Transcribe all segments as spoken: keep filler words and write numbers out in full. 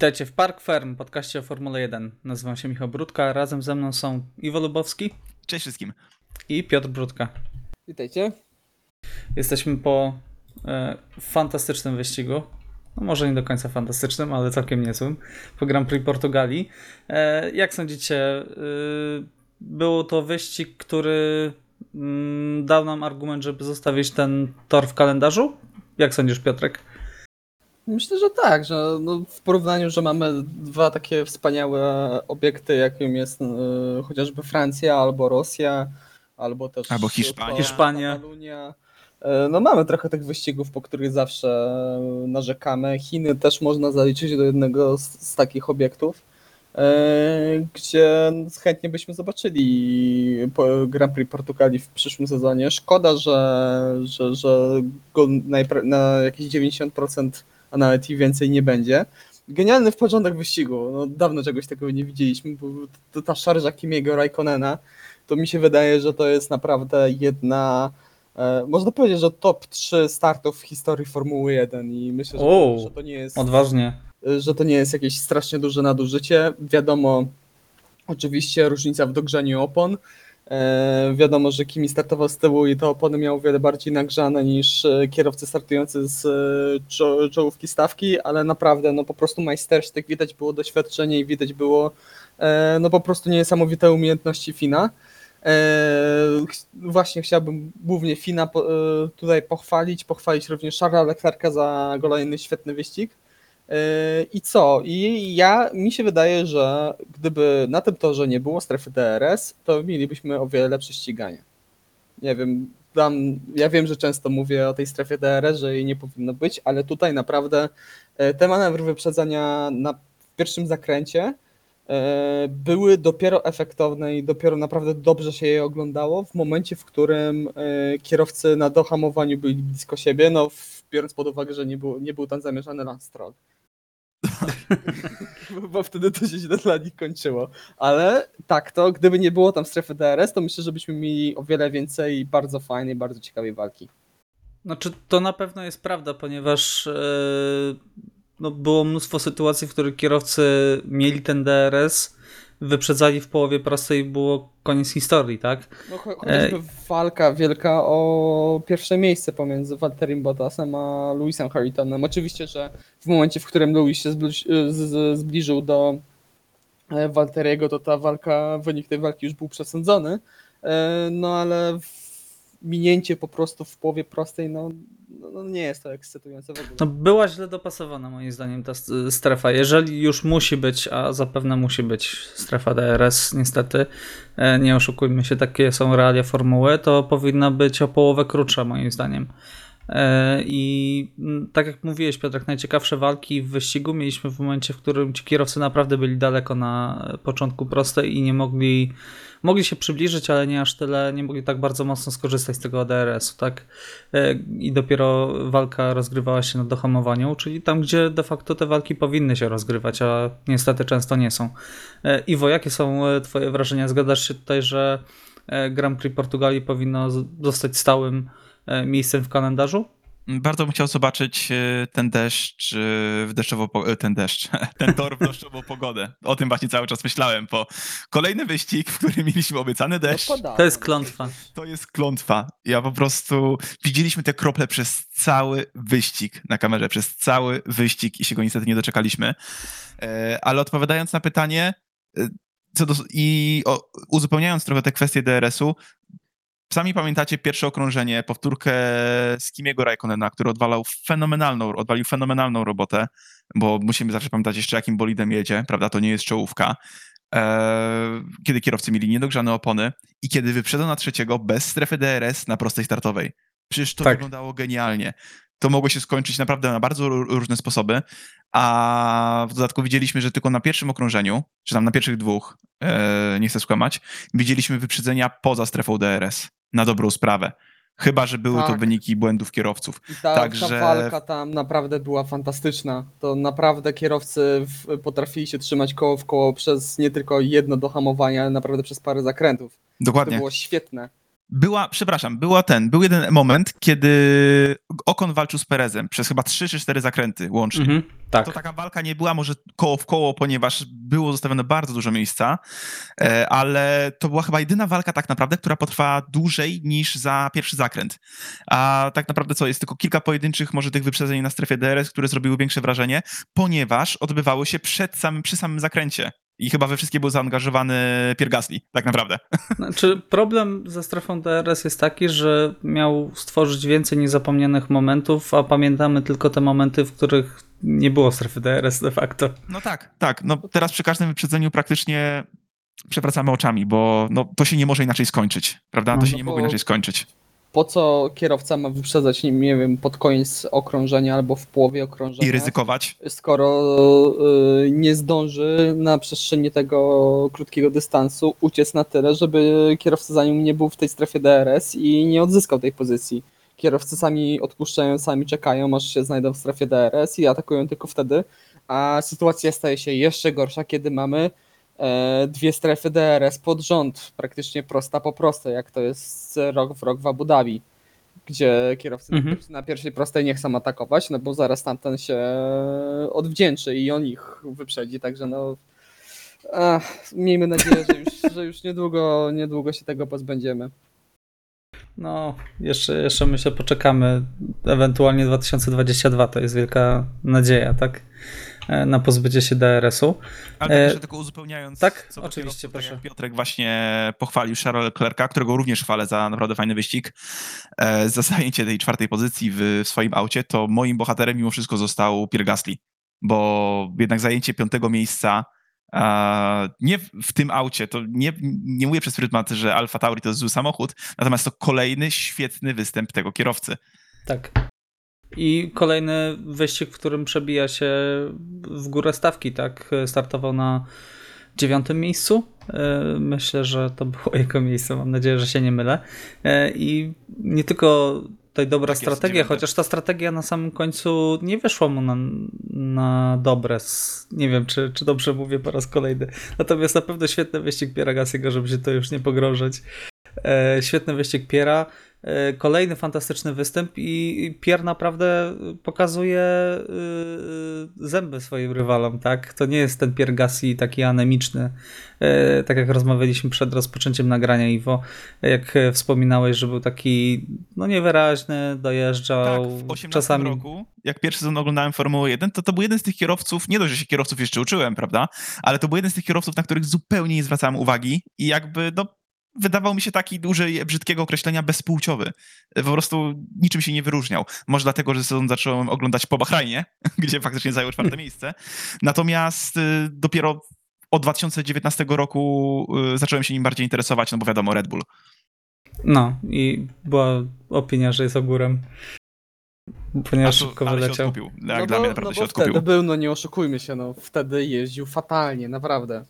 Witajcie w Park Ferm, podcaście o Formule jeden. Nazywam się Michał Brudka, razem ze mną są Iwo Lubowski. Cześć wszystkim. I Piotr Brudka. Witajcie. Jesteśmy po e, fantastycznym wyścigu. No może nie do końca fantastycznym, ale całkiem niezłym. Po Grand Prix Portugalii. E, jak sądzicie, y, był to wyścig, który y, dał nam argument, żeby zostawić ten tor w kalendarzu? Jak sądzisz, Piotrek? Myślę, że tak, że no w porównaniu, że mamy dwa takie wspaniałe obiekty, jakim jest y, chociażby Francja albo Rosja, albo też albo Hiszpania. Hiszpania. Hiszpania. No mamy trochę tych wyścigów, po których zawsze narzekamy. Chiny też można zaliczyć do jednego z, z takich obiektów, y, gdzie chętnie byśmy zobaczyli Grand Prix Portugalii w przyszłym sezonie. Szkoda, że, że, że go najpra- na jakieś dziewięćdziesiąt procent a nawet i więcej nie będzie. Genialny w początek wyścigu, no dawno czegoś takiego nie widzieliśmy, bo to, ta szarża Kimiego Räikkönena, to mi się wydaje, że to jest naprawdę jedna, e, można powiedzieć, że top trzy startów w historii Formuły jeden i myślę, że, o, że to nie jest odważnie, że to nie jest jakieś strasznie duże nadużycie. Wiadomo, oczywiście różnica w dogrzaniu opon. Wiadomo, że Kimi startował z tyłu i te opony miał o wiele bardziej nagrzane niż kierowcy startujący z czołówki stawki, ale naprawdę no po prostu majstersztyk, widać było doświadczenie i widać było no po prostu niesamowite umiejętności Fina. Właśnie chciałbym głównie Fina tutaj pochwalić, pochwalić również Charlesa Leclerca za kolejny świetny wyścig. I co? I ja, mi się wydaje, że gdyby na tym torze nie było strefy D R S, to mielibyśmy o wiele lepsze ściganie. Nie wiem, tam, ja wiem, że często mówię o tej strefie D R S, że jej nie powinno być, ale tutaj naprawdę te manewry wyprzedzania na pierwszym zakręcie były dopiero efektowne i dopiero naprawdę dobrze się je oglądało w momencie, w którym kierowcy na dohamowaniu byli blisko siebie, no biorąc pod uwagę, że nie był, nie był tam zamieszany Lance Stroll. Bo wtedy to się źle dla nich kończyło. Ale tak to, gdyby nie było tam strefy D R S, to myślę, że byśmy mieli o wiele więcej bardzo fajnej, bardzo ciekawej walki. Znaczy to na pewno jest prawda, ponieważ yy, no, było mnóstwo sytuacji, w których kierowcy mieli ten D R S, wyprzedzali w połowie prostej i było koniec historii, tak? No, chociażby e... walka wielka o pierwsze miejsce pomiędzy Valtterim Bottasem a Lewisem Hamiltonem. Oczywiście, że w momencie, w którym Lewis się zbliżył do Valtteriego, to ta walka, wynik tej walki już był przesądzony, no ale minięcie po prostu w połowie prostej, no, no nie jest to ekscytujące w ogóle. No była źle dopasowana moim zdaniem ta strefa. Jeżeli już musi być, a zapewne musi być strefa D R S, niestety, nie oszukujmy się, takie są realia formuły, to powinna być o połowę krótsza moim zdaniem. I tak jak mówiłeś, Piotrek, najciekawsze walki w wyścigu mieliśmy w momencie, w którym ci kierowcy naprawdę byli daleko na początku prostej i nie mogli mogli się przybliżyć, ale nie aż tyle, nie mogli tak bardzo mocno skorzystać z tego D R S-u, tak? I dopiero walka rozgrywała się na dohamowaniu, czyli tam, gdzie de facto te walki powinny się rozgrywać, a niestety często nie są. Iwo, jakie są twoje wrażenia? Zgadzasz się tutaj, że Grand Prix Portugalii powinno zostać stałym miejscem w kalendarzu? Bardzo bym chciał zobaczyć ten deszcz w deszczową po- ten deszcz, ten tor w deszczową pogodę. O tym właśnie cały czas myślałem, bo kolejny wyścig, w którym mieliśmy obiecany deszcz. To jest klątwa. To jest klątwa. Ja po prostu widzieliśmy te krople przez cały wyścig na kamerze, przez cały wyścig i się go niestety nie doczekaliśmy. Ale odpowiadając na pytanie co do, i o, uzupełniając trochę te kwestie D R S-u, sami pamiętacie pierwsze okrążenie, powtórkę z Kimiego Räikkönena, który odwalał fenomenalną, odwalił fenomenalną robotę, bo musimy zawsze pamiętać jeszcze jakim bolidem jedzie, prawda, to nie jest czołówka, eee, kiedy kierowcy mieli niedogrzane opony i kiedy wyprzedzał na trzeciego bez strefy D R S na prostej startowej. Przecież to tak wyglądało genialnie. To mogło się skończyć naprawdę na bardzo różne sposoby, a w dodatku widzieliśmy, że tylko na pierwszym okrążeniu, czy tam na pierwszych dwóch, eee, nie chcę skłamać, widzieliśmy wyprzedzenia poza strefą D R S. Na dobrą sprawę. Chyba że były tak to wyniki błędów kierowców. I ta, Także... ta walka tam naprawdę była fantastyczna. To naprawdę kierowcy w, potrafili się trzymać koło w koło przez nie tylko jedno dohamowanie, ale naprawdę przez parę zakrętów. Dokładnie. To było świetne. Była, przepraszam, była ten, był jeden moment, kiedy Ocon walczył z Perezem przez chyba trzy czy cztery zakręty łącznie. Mm-hmm, tak. To taka walka nie była może koło w koło, ponieważ było zostawione bardzo dużo miejsca, ale to była chyba jedyna walka tak naprawdę, która potrwała dłużej niż za pierwszy zakręt. A tak naprawdę co, jest tylko kilka pojedynczych może tych wyprzedzeń na strefie D R S, które zrobiły większe wrażenie, ponieważ odbywały się przed samym, przy samym zakręcie. I chyba we wszystkie był zaangażowany Pierre Gasly, tak naprawdę. Znaczy, problem ze strefą D R S jest taki, że miał stworzyć więcej niezapomnianych momentów, a pamiętamy tylko te momenty, w których nie było strefy D R S de facto. No tak, tak. No teraz przy każdym wyprzedzeniu praktycznie przewracamy oczami, bo no, to się nie może inaczej skończyć, prawda? To no, się nie mogło inaczej skończyć. Po co kierowca ma wyprzedzać, nie wiem, pod koniec okrążenia albo w połowie okrążenia? I ryzykować? Skoro y, nie zdąży na przestrzeni tego krótkiego dystansu uciec na tyle, żeby kierowca za nim nie był w tej strefie D R S i nie odzyskał tej pozycji. Kierowcy sami odpuszczają, sami czekają, aż się znajdą w strefie D R S i atakują tylko wtedy, a sytuacja staje się jeszcze gorsza, kiedy mamy dwie strefy D R S pod rząd, praktycznie prosta po prostej, jak to jest rok w rok w Abu Dhabi, gdzie kierowcy mhm. na pierwszej prostej nie chcą atakować, no bo zaraz tamten się odwdzięczy i on ich wyprzedzi, także no ach, miejmy nadzieję, że już, że już niedługo, niedługo się tego pozbędziemy. No, jeszcze, jeszcze my się poczekamy, ewentualnie dwa tysiące dwudziesty drugi to jest wielka nadzieja, tak? Na pozbycie się D R S-u. Ale tak jeszcze tylko uzupełniając, tak? Co oczywiście, kierowcy, proszę. Tak jak Piotrek właśnie pochwalił Charlesa Leclerca, którego również chwalę za naprawdę fajny wyścig, za zajęcie tej czwartej pozycji w swoim aucie, to moim bohaterem mimo wszystko został Pierre Gasly, bo jednak zajęcie piątego miejsca nie w tym aucie, to nie, nie mówię przez pryzmat, że Alfa Tauri to jest zły samochód, natomiast to kolejny świetny występ tego kierowcy. Tak. I kolejny wyścig, w którym przebija się w górę stawki, tak? Startował na dziewiątym miejscu. Myślę, że to było jego miejsce, mam nadzieję, że się nie mylę. I nie tylko tutaj dobra tak strategia, jest, chociaż ta strategia na samym końcu nie wyszła mu na, na dobre. Nie wiem, czy, czy dobrze mówię po raz kolejny. Natomiast na pewno świetny wyścig Pierre'a Gasly'ego, żeby się to już nie pogrążać. Świetny wyścig Pierre'a. Kolejny fantastyczny występ i Pierre naprawdę pokazuje zęby swoim rywalom, tak? To nie jest ten Pierre Gasly taki anemiczny, tak jak rozmawialiśmy przed rozpoczęciem nagrania, Iwo, jak wspominałeś, że był taki no niewyraźny, dojeżdżał. Tak, w osiemnastym czasami... roku, jak pierwszy sezon oglądałem Formułę jeden, to to był jeden z tych kierowców, nie dość, że się kierowców jeszcze uczyłem, prawda? Ale to był jeden z tych kierowców, na których zupełnie nie zwracałem uwagi i jakby no wydawał mi się taki dłużej brzydkiego określenia bezpłciowy. Po prostu niczym się nie wyróżniał. Może dlatego, że sezon zacząłem oglądać po Bahrajnie, gdzie faktycznie zajął czwarte miejsce. Natomiast dopiero od dwa tysiące dziewiętnastego roku zacząłem się nim bardziej interesować, no bo wiadomo, Red Bull. No i była opinia, że jest ogórem. Ponieważ tu, szybko wyleciał. Się no bo, dla mnie naprawdę no się odkupił. Wtedy był, no nie oszukujmy się, no wtedy jeździł fatalnie, naprawdę.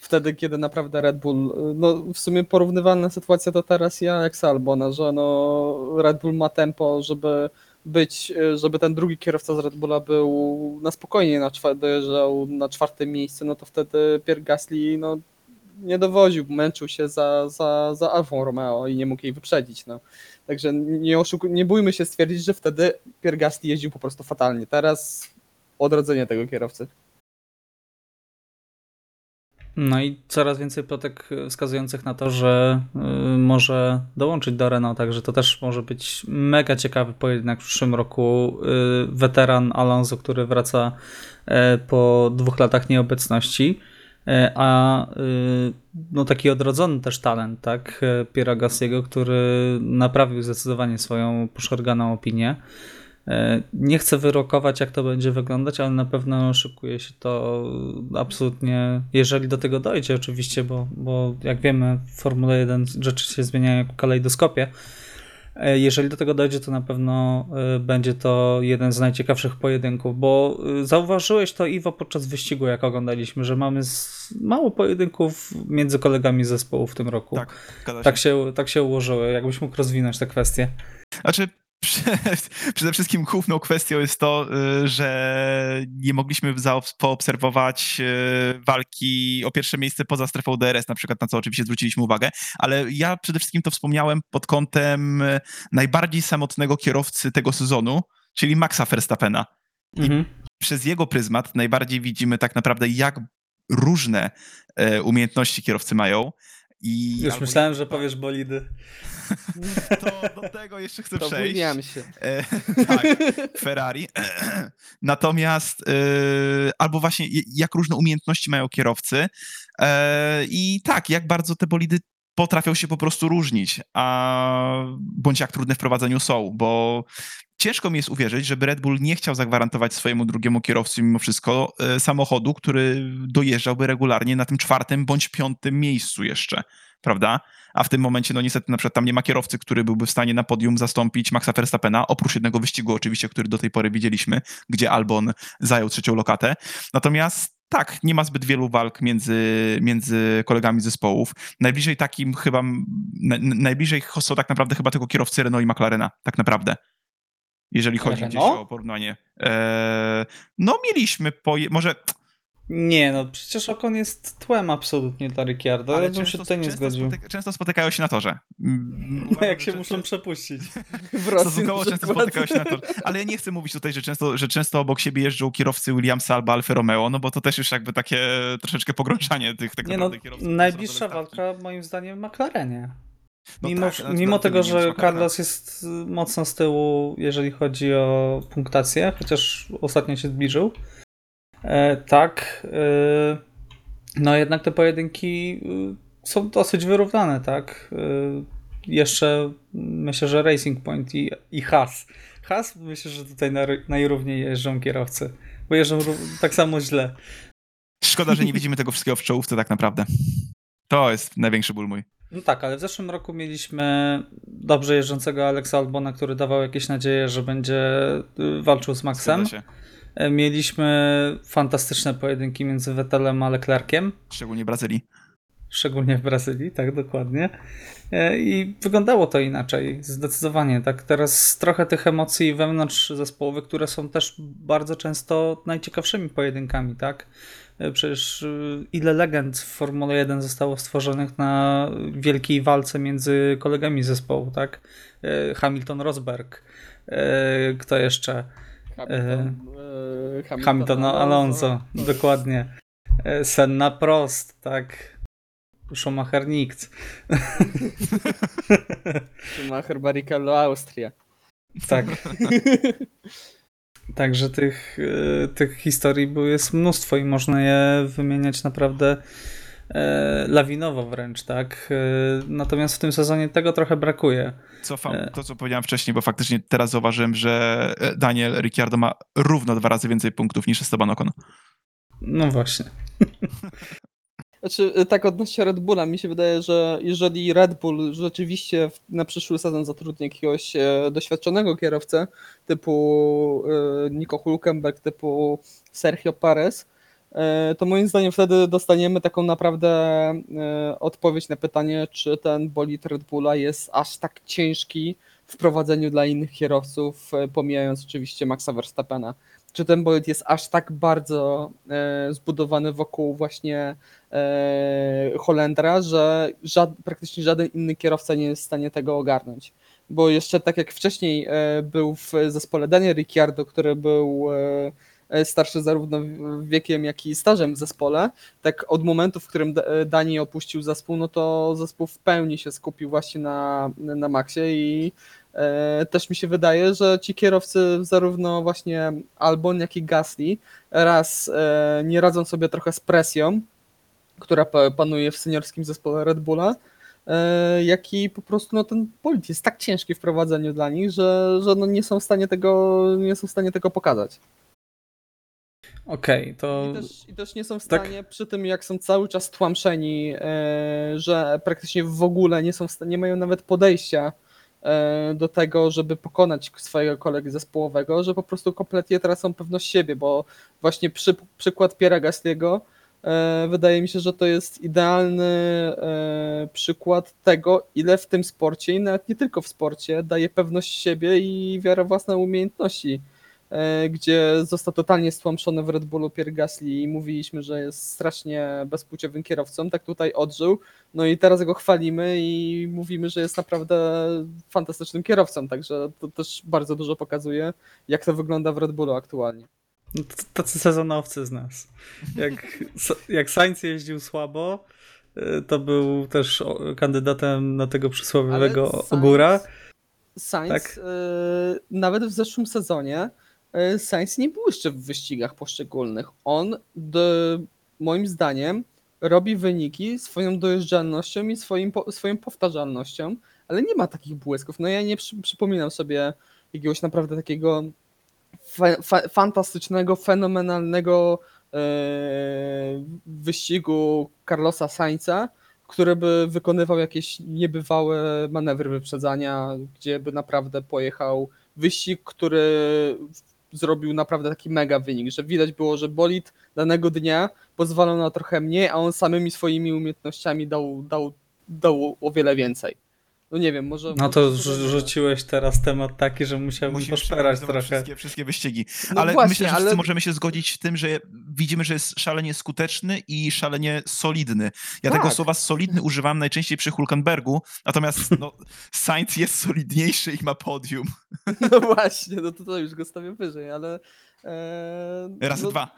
Wtedy, kiedy naprawdę Red Bull, no w sumie porównywalna sytuacja to teraz i Alex Albona, że no Red Bull ma tempo, żeby być, żeby ten drugi kierowca z Red Bulla był na spokojnie na czwarte, dojeżdżał na czwartym miejscu, no to wtedy Pierre Gasly no nie dowoził, męczył się za, za, za Alfą Romeo i nie mógł jej wyprzedzić, no. Także nie oszukuj, nie bójmy się stwierdzić, że wtedy Pierre Gasly jeździł po prostu fatalnie. Teraz odrodzenie tego kierowcy. No i coraz więcej plotek wskazujących na to, że y, może dołączyć do Renault, także to też może być mega ciekawy pojedynek w przyszłym roku. Y, weteran Alonso, który wraca y, po dwóch latach nieobecności, y, a y, no taki odrodzony też talent, tak, Pierre'a Gasly'ego, który naprawił zdecydowanie swoją poszarganą opinię. Nie chcę wyrokować, jak to będzie wyglądać, ale na pewno szykuje się to absolutnie, jeżeli do tego dojdzie oczywiście, bo, bo jak wiemy w Formule jeden rzeczy się zmieniają jak w kalejdoskopie. Jeżeli do tego dojdzie, to na pewno będzie to jeden z najciekawszych pojedynków, bo zauważyłeś to, Iwo, podczas wyścigu, jak oglądaliśmy, że mamy mało pojedynków między kolegami zespołu w tym roku. Tak, się. Tak, się, tak się ułożyły. Jakbyś mógł rozwinąć tę kwestię. Znaczy, Przede wszystkim główną kwestią jest to, że nie mogliśmy poobserwować walki o pierwsze miejsce poza strefą D R S, na przykład, na co oczywiście zwróciliśmy uwagę, ale ja przede wszystkim to wspomniałem pod kątem najbardziej samotnego kierowcy tego sezonu, czyli Maxa Verstappena. Mhm. Przez jego pryzmat najbardziej widzimy tak naprawdę, jak różne umiejętności kierowcy mają. I już myślałem, że powiesz bolidy. To do tego jeszcze chcę to przejść. Bójniam się. E, tak, Ferrari. E, natomiast e, albo właśnie jak różne umiejętności mają kierowcy e, i tak, jak bardzo te bolidy potrafią się po prostu różnić, a bądź jak trudne w prowadzeniu są, bo ciężko mi jest uwierzyć, żeby Red Bull nie chciał zagwarantować swojemu drugiemu kierowcy mimo wszystko e, samochodu, który dojeżdżałby regularnie na tym czwartym bądź piątym miejscu jeszcze, prawda? A w tym momencie, no niestety, na przykład tam nie ma kierowcy, który byłby w stanie na podium zastąpić Maxa Verstappena, oprócz jednego wyścigu oczywiście, który do tej pory widzieliśmy, gdzie Albon zajął trzecią lokatę. Natomiast tak, nie ma zbyt wielu walk między, między kolegami zespołów. Najbliżej takim chyba, na, najbliżej są tak naprawdę chyba tylko kierowcy Renault i McLarena, tak naprawdę. Jeżeli chodzi Renault? Gdzieś o porównanie. Eee, no mieliśmy, poje- może... Nie, no przecież Ocon jest tłem absolutnie dla Ricciardo, ale ja bym się tutaj nie zgodził. Spotyka- często spotykają się na torze. No Uważam, jak się muszą często... przepuścić. W Rosji na często spotykają się na torze. Ale ja nie chcę mówić tutaj, że często, że często obok siebie jeżdżą kierowcy Williamsa albo Alfa Romeo, no bo to też już jakby takie troszeczkę pogrążanie tych tak naprawdę no, kierowców. Najbliższa walka moim zdaniem w McLarenie. No mimo tak, mimo tego, że Carlos jest mocno z tyłu, jeżeli chodzi o punktację, chociaż ostatnio się zbliżył. E, tak, e, no jednak te pojedynki są dosyć wyrównane, tak? E, jeszcze myślę, że Racing Point i, i Haas. Haas myślę, że tutaj na, najrówniej jeżdżą kierowcy, bo jeżdżą ró- tak samo źle. Szkoda, że nie widzimy tego wszystkiego w czołówce tak naprawdę. To jest największy ból mój. No tak, ale w zeszłym roku mieliśmy dobrze jeżdżącego Alexa Albona, który dawał jakieś nadzieje, że będzie walczył z Maxem. Mieliśmy fantastyczne pojedynki między Vettelem a Leclerciem. Szczególnie w Brazylii. Szczególnie w Brazylii, tak, dokładnie. I wyglądało to inaczej, zdecydowanie. Tak, teraz trochę tych emocji wewnątrz zespołowych, które są też bardzo często najciekawszymi pojedynkami, tak? Przecież ile legend w Formule jeden zostało stworzonych na wielkiej walce między kolegami zespołu, tak? Hamilton-Rosberg, kto jeszcze? Hamilton, e, Hamilton, Hamilton Alonso, no, dokładnie. Senna Prost, tak? Schumacher nikt. Schumacher Barrichello Austria. Tak. Także tych, tych historii jest mnóstwo i można je wymieniać naprawdę e, lawinowo wręcz, tak? E, natomiast w tym sezonie tego trochę brakuje. Cofam to, co powiedziałem wcześniej, bo faktycznie teraz zauważyłem, że Daniel Ricciardo ma równo dwa razy więcej punktów niż Esteban Ocon. No właśnie. Znaczy, tak odnośnie Red Bulla, mi się wydaje, że jeżeli Red Bull rzeczywiście na przyszły sezon zatrudni jakiegoś doświadczonego kierowcę typu Nico Hülkenberg, typu Sergio Perez, to moim zdaniem wtedy dostaniemy taką naprawdę odpowiedź na pytanie, czy ten bolid Red Bulla jest aż tak ciężki w prowadzeniu dla innych kierowców, pomijając oczywiście Maxa Verstappena. Czy ten bolid jest aż tak bardzo e, zbudowany wokół właśnie e, Holendra, że żad, praktycznie żaden inny kierowca nie jest w stanie tego ogarnąć. Bo jeszcze tak jak wcześniej e, był w zespole Daniel Ricciardo, który był e, starszy zarówno wiekiem, jak i stażem w zespole, tak od momentu, w którym Dani opuścił zespół, no to zespół w pełni się skupił właśnie na, na Maxie i też mi się wydaje, że ci kierowcy zarówno właśnie Albon, jak i Gasly raz nie radzą sobie trochę z presją, która panuje w seniorskim zespole Red Bulla, jak i po prostu no, ten bolid jest tak ciężki w prowadzeniu dla nich, że, że no, nie są w stanie tego, nie są w stanie tego pokazać. Okej, okay, to... I też, I też nie są w stanie tak. Przy tym, jak są cały czas tłamszeni, że praktycznie w ogóle nie są w stanie, nie mają nawet podejścia do tego, żeby pokonać swojego kolegi zespołowego, że po prostu kompletnie tracą pewność siebie, bo właśnie przy, przykład Pierre'a Gasly'ego Wydaje mi się, że to jest idealny przykład tego, ile w tym sporcie i nawet nie tylko w sporcie daje pewność siebie i wiarę własne umiejętności, gdzie został totalnie stłamszony w Red Bullu Pierre Gasly i mówiliśmy, że jest strasznie bezpłciowym kierowcą, tak tutaj odżył, no i teraz go chwalimy i mówimy, że jest naprawdę fantastycznym kierowcą, także to też bardzo dużo pokazuje, jak to wygląda w Red Bullu aktualnie. Tacy sezonowcy z nas. Jak, jak Sainz jeździł słabo, to był też kandydatem na tego przysłowiowego Sainz, ogóra. Sainz tak? yy, nawet w zeszłym sezonie yy, Sainz nie błyszczy w wyścigach poszczególnych. On d, moim zdaniem robi wyniki swoją dojeżdżalnością i swoim, po, swoją powtarzalnością, ale nie ma takich błysków. No ja nie przy, przypominam sobie jakiegoś naprawdę takiego Fa- fantastycznego, fenomenalnego yy, wyścigu Carlosa Sainza, który by wykonywał jakieś niebywałe manewry wyprzedzania, gdzie by naprawdę pojechał wyścig, który zrobił naprawdę taki mega wynik, że widać było, że bolid danego dnia pozwalał na trochę mniej, a on samymi swoimi umiejętnościami dał, dał, dał o wiele więcej. No nie wiem, może... No to rzuciłeś teraz temat taki, że musiałbym poszperać trochę. Wszystkie, wszystkie wyścigi. No ale właśnie, myślę, że ale... możemy się zgodzić w tym, że widzimy, że jest szalenie skuteczny i szalenie solidny. Ja tak. tego słowa solidny używam najczęściej przy Hülkenbergu, natomiast no, Sainz jest solidniejszy i ma podium. No właśnie, no to, to już go stawiam wyżej, ale... Ee, Raz, no... dwa.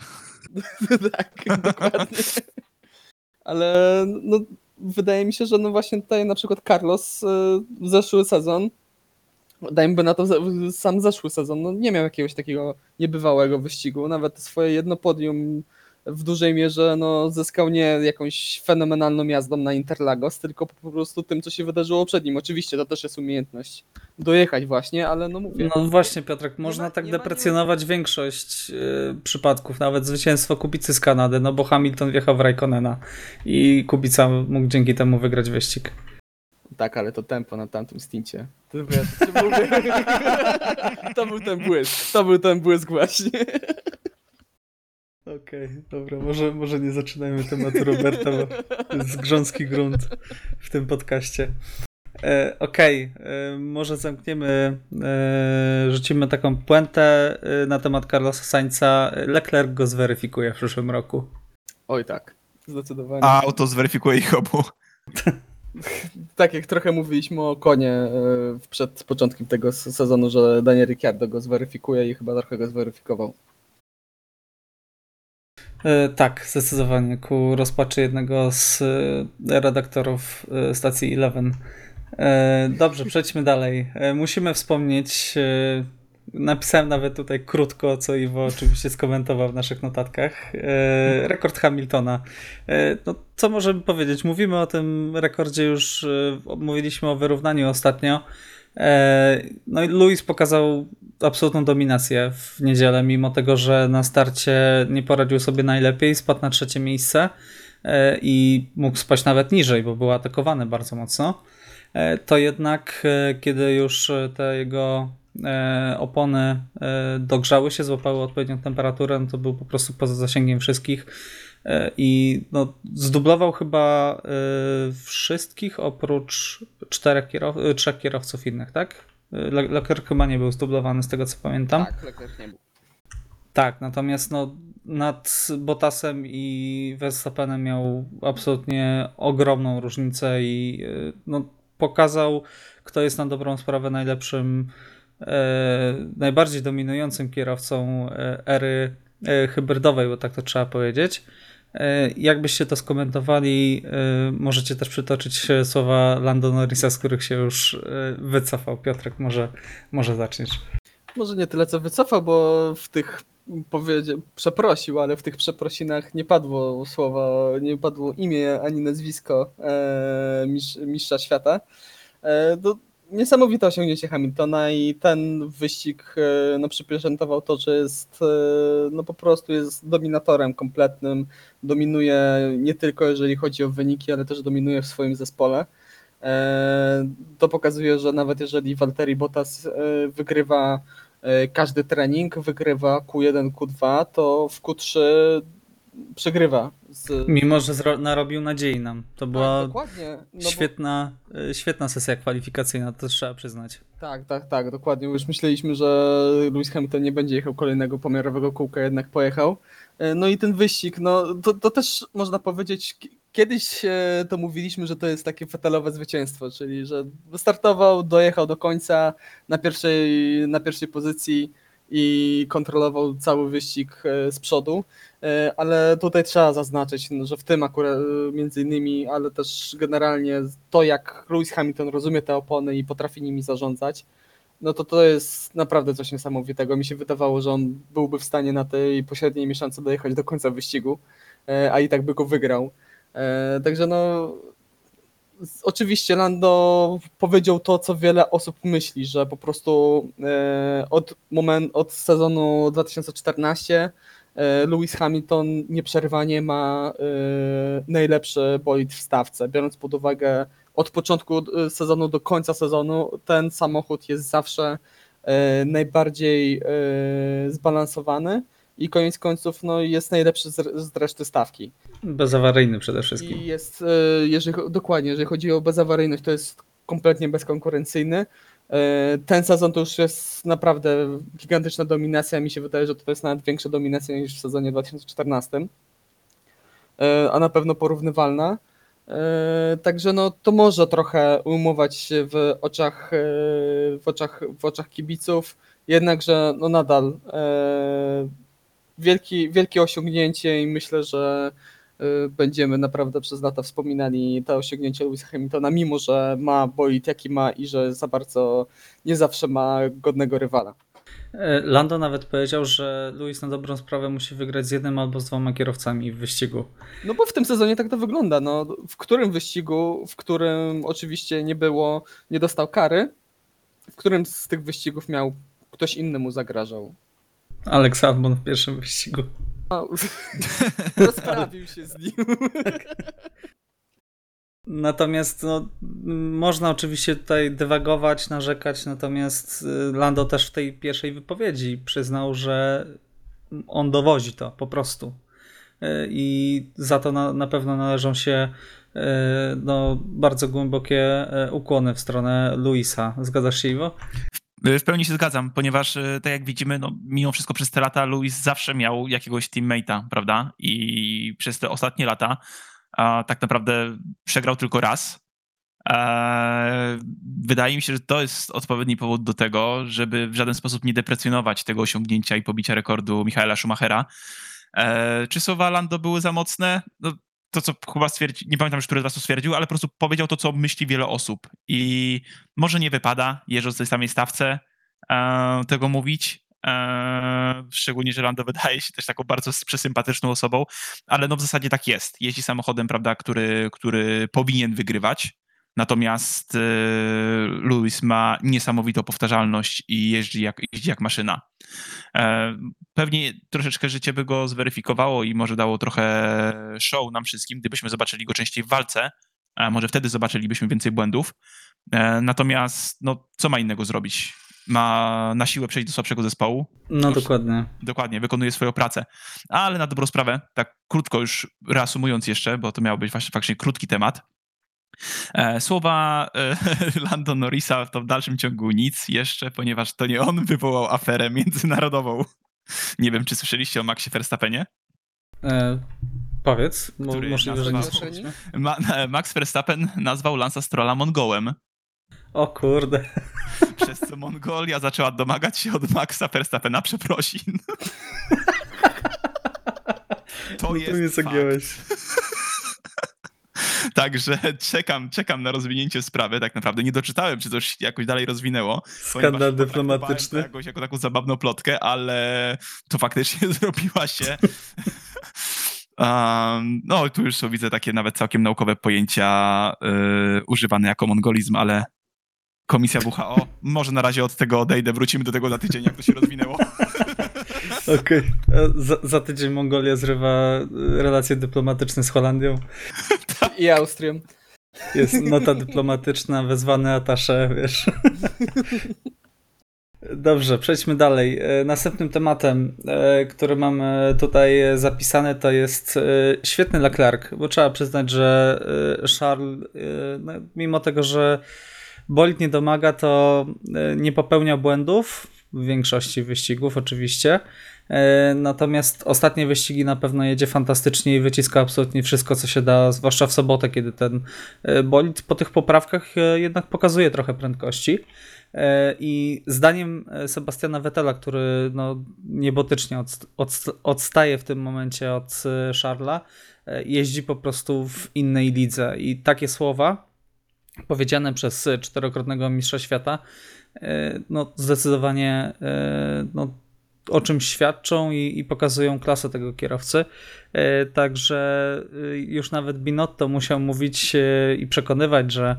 Tak, dokładnie. Ale no... Wydaje mi się, że no właśnie tutaj na przykład Carlos w zeszły sezon, dajmy na to sam zeszły sezon, no nie miał jakiegoś takiego niebywałego wyścigu, nawet swoje jedno podium w dużej mierze no zyskał nie jakąś fenomenalną jazdą na Interlagos, tylko po prostu tym, co się wydarzyło przed nim. Oczywiście to też jest umiejętność dojechać właśnie, ale no mówię. No właśnie Piotrek, można ma, tak deprecjonować ma, większość y, przypadków, nawet zwycięstwo Kubicy z Kanady, no bo Hamilton wjechał w Räikkönena i Kubica mógł dzięki temu wygrać wyścig. Tak, ale to tempo na tamtym stincie. To, to był ten błysk, to był ten błysk właśnie. Okej, okay, dobra, może, może nie zaczynajmy tematu Roberta, bo to jest grząski grunt w tym podcaście. E, Okej, okay, może zamkniemy, e, rzucimy taką puentę na temat Carlosa Sainza. Leclerc go zweryfikuje w przyszłym roku. Oj tak, zdecydowanie. A auto zweryfikuje ich obu. Tak jak trochę mówiliśmy o Konie przed początkiem tego sezonu, że Daniel Ricciardo go zweryfikuje i chyba trochę go zweryfikował. Tak, zdecydowanie. Ku rozpaczy jednego z redaktorów stacji jedenaście. Dobrze, przejdźmy dalej. Musimy wspomnieć, napisałem nawet tutaj krótko, co Iwo oczywiście skomentował w naszych notatkach, rekord Hamiltona. No, co możemy powiedzieć? Mówimy o tym rekordzie już, mówiliśmy o wyrównaniu ostatnio. No i Lewis pokazał absolutną dominację w niedzielę, mimo tego, że na starcie nie poradził sobie najlepiej, spadł na trzecie miejsce i mógł spaść nawet niżej, bo był atakowany bardzo mocno. To jednak, kiedy już te jego opony dogrzały się, złapały odpowiednią temperaturę, no to był po prostu poza zasięgiem wszystkich i no, zdublował chyba wszystkich oprócz czterech kierow- trzech kierowców innych, tak? Le- Leclerc chyba nie był zdublowany z tego, co pamiętam. Tak, Leclerc nie był. Tak, natomiast no, nad Bottasem i Verstappenem miał absolutnie ogromną różnicę i no, pokazał, kto jest na dobrą sprawę najlepszym, e, najbardziej dominującym kierowcą ery e, hybrydowej, bo tak to trzeba powiedzieć. Jakbyście to skomentowali, możecie też przytoczyć słowa Lando Norrisa, z których się już wycofał. Piotrek, może, może zaczniesz. Może nie tyle co wycofał, bo w tych powiedział, przeprosił, ale w tych przeprosinach nie padło słowa, nie padło imię ani nazwisko e, mistrz, mistrza świata. E, do, niesamowite osiągnięcie Hamiltona i ten wyścig no, przypieczętował to, że jest no, po prostu jest dominatorem kompletnym, dominuje nie tylko jeżeli chodzi o wyniki, ale też dominuje w swoim zespole. To pokazuje, że nawet jeżeli Valtteri Bottas wygrywa każdy trening, wygrywa Q jeden, Q dwa, to w Q trzy przegrywa. Z... Mimo, że zro... narobił nadziei nam. To była tak, no świetna, bo... świetna sesja kwalifikacyjna, to trzeba przyznać. Tak, tak, tak, dokładnie. Już myśleliśmy, że Lewis Hamilton nie będzie jechał kolejnego pomiarowego kółka, jednak pojechał. No i ten wyścig, no to, to też można powiedzieć, kiedyś to mówiliśmy, że to jest takie fatalowe zwycięstwo, czyli że startował, dojechał do końca na pierwszej, na pierwszej pozycji i kontrolował cały wyścig z przodu, ale tutaj trzeba zaznaczyć, że w tym akurat między innymi, ale też generalnie to, jak Lewis Hamilton rozumie te opony i potrafi nimi zarządzać, no to to jest naprawdę coś niesamowitego. Mi się wydawało, że on byłby w stanie na tej pośredniej mieszance dojechać do końca wyścigu, a i tak by go wygrał. Także no... Oczywiście Lando powiedział to, co wiele osób myśli, że po prostu od, moment, od sezonu dwa tysiące czternastego Lewis Hamilton nieprzerwanie ma najlepszy bolid w stawce. Biorąc pod uwagę od początku sezonu do końca sezonu, ten samochód jest zawsze najbardziej zbalansowany i koniec końców no, jest najlepszy z reszty stawki. Bezawaryjny przede wszystkim. I jest, jeżeli, dokładnie, jeżeli chodzi o bezawaryjność, to jest kompletnie bezkonkurencyjny. Ten sezon to już jest naprawdę gigantyczna dominacja. Mi się wydaje, że to jest nawet większa dominacja niż w sezonie dwa tysiące czternastym, a na pewno porównywalna. Także no, to może trochę ujmować się w oczach, w oczach, w oczach kibiców, jednakże no, nadal wielki, wielkie osiągnięcie i myślę, że będziemy naprawdę przez lata wspominali to osiągnięcie Lewisa Hamiltona, mimo że ma bolid jaki ma i że za bardzo nie zawsze ma godnego rywala. Lando nawet powiedział, że Lewis na dobrą sprawę musi wygrać z jednym albo z dwoma kierowcami w wyścigu. No bo w tym sezonie tak to wygląda. No, w którym wyścigu, w którym oczywiście nie było, nie dostał kary, w którym z tych wyścigów miał ktoś inny mu zagrażał? Alex Albon w pierwszym wyścigu. Rozprawił się z nim. Natomiast no, można oczywiście tutaj dywagować, narzekać, natomiast Lando też w tej pierwszej wypowiedzi przyznał, że on dowozi to po prostu. I za to na, na pewno należą się no, bardzo głębokie ukłony w stronę Lewisa. Zgadzasz się, Iwo? W pełni się zgadzam, ponieważ tak jak widzimy, no, mimo wszystko przez te lata Lewis zawsze miał jakiegoś teammate'a, prawda? I przez te ostatnie lata a, tak naprawdę przegrał tylko raz. E, wydaje mi się, że to jest odpowiedni powód do tego, żeby w żaden sposób nie deprecjonować tego osiągnięcia i pobicia rekordu Michaela Schumachera. E, czy słowa Lando były za mocne? No, to, co chyba stwierdził, nie pamiętam już, który z was to stwierdził, ale po prostu powiedział to, co myśli wiele osób. I może nie wypada, jeżdżąc w tej samej stawce, e, tego mówić. E, szczególnie, że Lando wydaje się też taką bardzo przesympatyczną osobą, ale no w zasadzie tak jest. Jeździ samochodem, prawda, który, który powinien wygrywać. Natomiast e, Lewis ma niesamowitą powtarzalność i jeździ jak, jeździ jak maszyna. E, pewnie troszeczkę życie by go zweryfikowało i może dało trochę show nam wszystkim, gdybyśmy zobaczyli go częściej w walce, a może wtedy zobaczylibyśmy więcej błędów. E, natomiast no, co ma innego zrobić? Ma na siłę przejść do słabszego zespołu. No już, dokładnie. Dokładnie, wykonuje swoją pracę. Ale na dobrą sprawę, tak krótko już reasumując jeszcze, bo to miał być właśnie faktycznie krótki temat, słowa Lando Norrisa to w dalszym ciągu nic jeszcze, ponieważ to nie on wywołał aferę międzynarodową. Nie wiem, czy słyszeliście o Maxie Verstappenie? E, powiedz, bo możliwe, że nie słyszeliśmy. Ma, Max Verstappen nazwał Lance'a Strolla Mongołem. O kurde. Przez co Mongolia zaczęła domagać się od Maxa Verstappena przeprosin. To no jest, to jest fakt. Także czekam, czekam na rozwinięcie sprawy, tak naprawdę. Nie doczytałem, czy coś jakoś dalej rozwinęło. Skandal dyplomatyczny. Jakoś jako taką zabawną plotkę, ale to faktycznie zrobiła się... um, no tu już widzę takie nawet całkiem naukowe pojęcia yy, używane jako mongolizm, ale Komisja W H O, może na razie od tego odejdę, wrócimy do tego za tydzień, jak to się rozwinęło. Okej, okay. za, za tydzień Mongolia zrywa relacje dyplomatyczne z Holandią. I Austrią. Jest nota dyplomatyczna, wezwany atasze, wiesz. Dobrze, przejdźmy dalej. Następnym tematem, który mamy tutaj zapisany, to jest świetny Leclerc, bo trzeba przyznać, że Charles, no, mimo tego, że bolid nie domaga, to nie popełnia błędów w większości wyścigów oczywiście, natomiast ostatnie wyścigi na pewno jedzie fantastycznie i wyciska absolutnie wszystko, co się da, zwłaszcza w sobotę, kiedy ten bolid po tych poprawkach jednak pokazuje trochę prędkości. I zdaniem Sebastiana Vettela, który no niebotycznie odst- odst- odstaje w tym momencie od Charlesa, jeździ po prostu w innej lidze. I takie słowa powiedziane przez czterokrotnego mistrza świata no zdecydowanie no, o czym świadczą i, i pokazują klasę tego kierowcy. Także już nawet Binotto musiał mówić i przekonywać, że,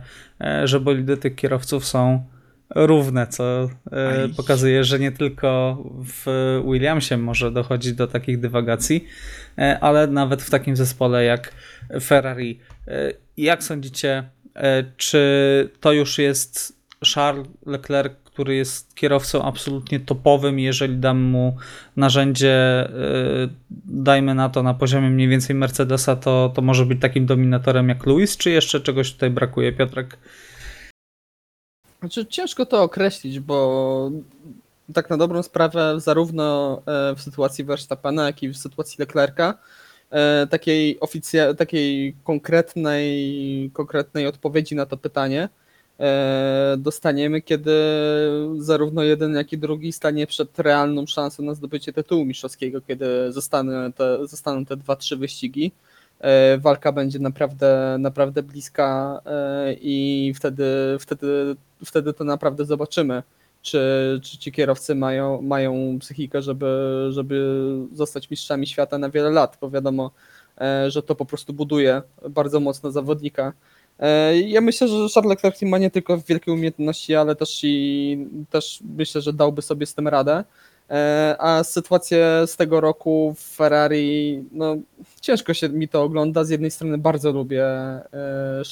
że bolidy tych kierowców są równe, co e, pokazuje, że nie tylko w Williamsie może dochodzić do takich dywagacji, e, ale nawet w takim zespole jak Ferrari. E, jak sądzicie, e, czy to już jest Charles Leclerc, który jest kierowcą absolutnie topowym, jeżeli dam mu narzędzie, e, dajmy na to na poziomie mniej więcej Mercedesa, to, to może być takim dominatorem jak Lewis, czy jeszcze czegoś tutaj brakuje, Piotrek? Znaczy, ciężko to określić, bo tak na dobrą sprawę zarówno w sytuacji Verstappena, jak i w sytuacji Leclerca takiej, oficja- takiej konkretnej, konkretnej odpowiedzi na to pytanie dostaniemy, kiedy zarówno jeden, jak i drugi stanie przed realną szansą na zdobycie tytułu mistrzowskiego, kiedy zostaną te, zostaną te dwa, trzy wyścigi. Walka będzie naprawdę, naprawdę bliska i wtedy, wtedy, wtedy to naprawdę zobaczymy, czy, czy ci kierowcy mają, mają psychikę, żeby, żeby zostać mistrzami świata na wiele lat, bo wiadomo, że to po prostu buduje bardzo mocno zawodnika. Ja myślę, że Charles Leclerc ma nie tylko wielkie umiejętności, ale też, i, też myślę, że dałby sobie z tym radę. A sytuację z tego roku w Ferrari, no ciężko się mi to ogląda. Z jednej strony bardzo lubię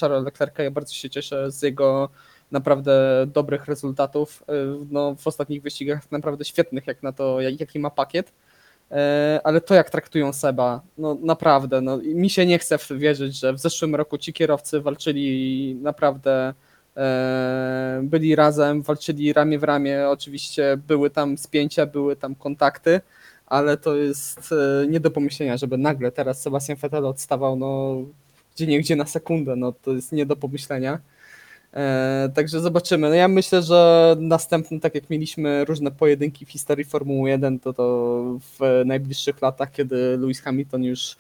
Charlesa Leclerca, ja bardzo się cieszę z jego naprawdę dobrych rezultatów, no, w ostatnich wyścigach naprawdę świetnych, jak na to, jaki ma pakiet, ale to jak traktują Seba, no naprawdę, no, mi się nie chce wierzyć, że w zeszłym roku ci kierowcy walczyli naprawdę, byli razem, walczyli ramię w ramię, oczywiście były tam spięcia, były tam kontakty, ale to jest nie do pomyślenia, żeby nagle teraz Sebastian Vettel odstawał no gdzieniegdzie na sekundę, no to jest nie do pomyślenia, także zobaczymy. No ja myślę, że następny, tak jak mieliśmy różne pojedynki w historii Formuły jeden, to to w najbliższych latach, kiedy Lewis Hamilton już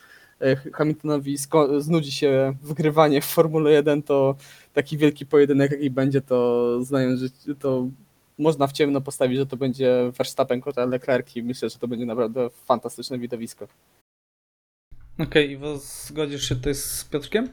Hamiltonowi znudzi się wygrywanie w Formule jeden, to taki wielki pojedynek, jaki będzie, to znając, że to można w ciemno postawić, że to będzie Verstappen kontra Leclerc i myślę, że to będzie naprawdę fantastyczne widowisko. Okej, okay, Iwo, zgodzisz się tutaj z Piotrkiem?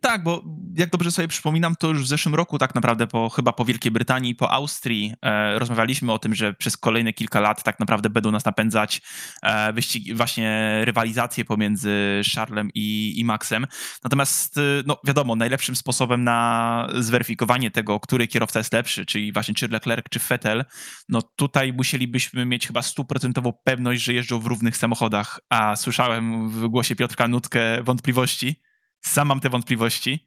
Tak, bo jak dobrze sobie przypominam, to już w zeszłym roku tak naprawdę po, chyba po Wielkiej Brytanii, po Austrii e, rozmawialiśmy o tym, że przez kolejne kilka lat tak naprawdę będą nas napędzać e, wyścigi, właśnie rywalizacje pomiędzy Charlesem i, i Maxem. Natomiast e, no wiadomo, najlepszym sposobem na zweryfikowanie tego, który kierowca jest lepszy, czyli właśnie czy Leclerc, czy Vettel, no tutaj musielibyśmy mieć chyba stuprocentową pewność, że jeżdżą w równych samochodach, a słyszałem w głosie Piotra nutkę wątpliwości. Sam mam te wątpliwości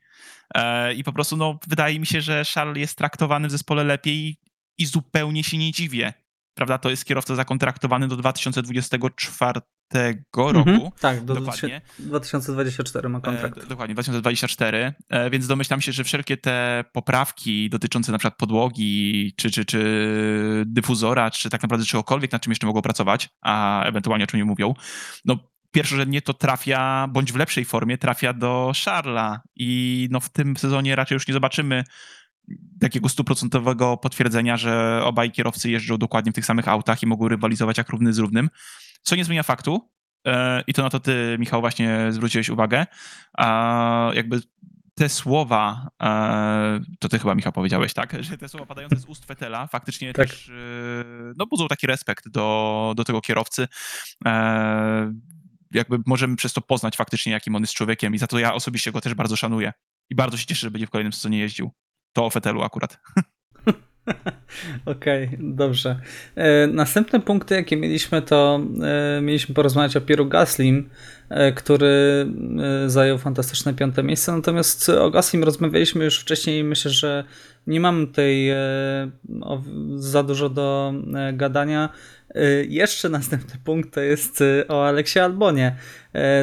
e, i po prostu no, wydaje mi się, że Charles jest traktowany w zespole lepiej i zupełnie się nie dziwię. Prawda? To jest kierowca zakontraktowany do dwa tysiące dwudziestego czwartego roku. Mhm, tak, do dokładnie. dwa tysiące dwudziestego czwartego ma kontrakt. E, dokładnie, dwa tysiące dwudziesty czwarty, e, więc domyślam się, że wszelkie te poprawki dotyczące na przykład podłogi, czy, czy, czy dyfuzora, czy tak naprawdę czegokolwiek, nad czym jeszcze mogą pracować, a ewentualnie o czym nie mówią, no pierwszorzędnie to trafia, bądź w lepszej formie trafia do Charlesa i no w tym sezonie raczej już nie zobaczymy takiego stuprocentowego potwierdzenia, że obaj kierowcy jeżdżą dokładnie w tych samych autach i mogą rywalizować jak równy z równym, co nie zmienia faktu i to na to ty, Michał, właśnie zwróciłeś uwagę, a jakby te słowa, to ty chyba, Michał, powiedziałeś, tak? Że te słowa padające z ust Vettela faktycznie tak też no, budzą taki respekt do, do tego kierowcy. Jakby możemy przez to poznać faktycznie, jakim on jest człowiekiem i za to ja osobiście go też bardzo szanuję i bardzo się cieszę, że będzie w kolejnym sezonie jeździł. To o Vettelu akurat. Okej, okay, dobrze. Następne punkty, jakie mieliśmy, to mieliśmy porozmawiać o Pierre'u Gaslim, który zajął fantastyczne piąte miejsce, natomiast o Gaslim rozmawialiśmy już wcześniej i myślę, że nie mam tutaj za dużo do gadania. Jeszcze następny punkt to jest o Aleksie Albonie.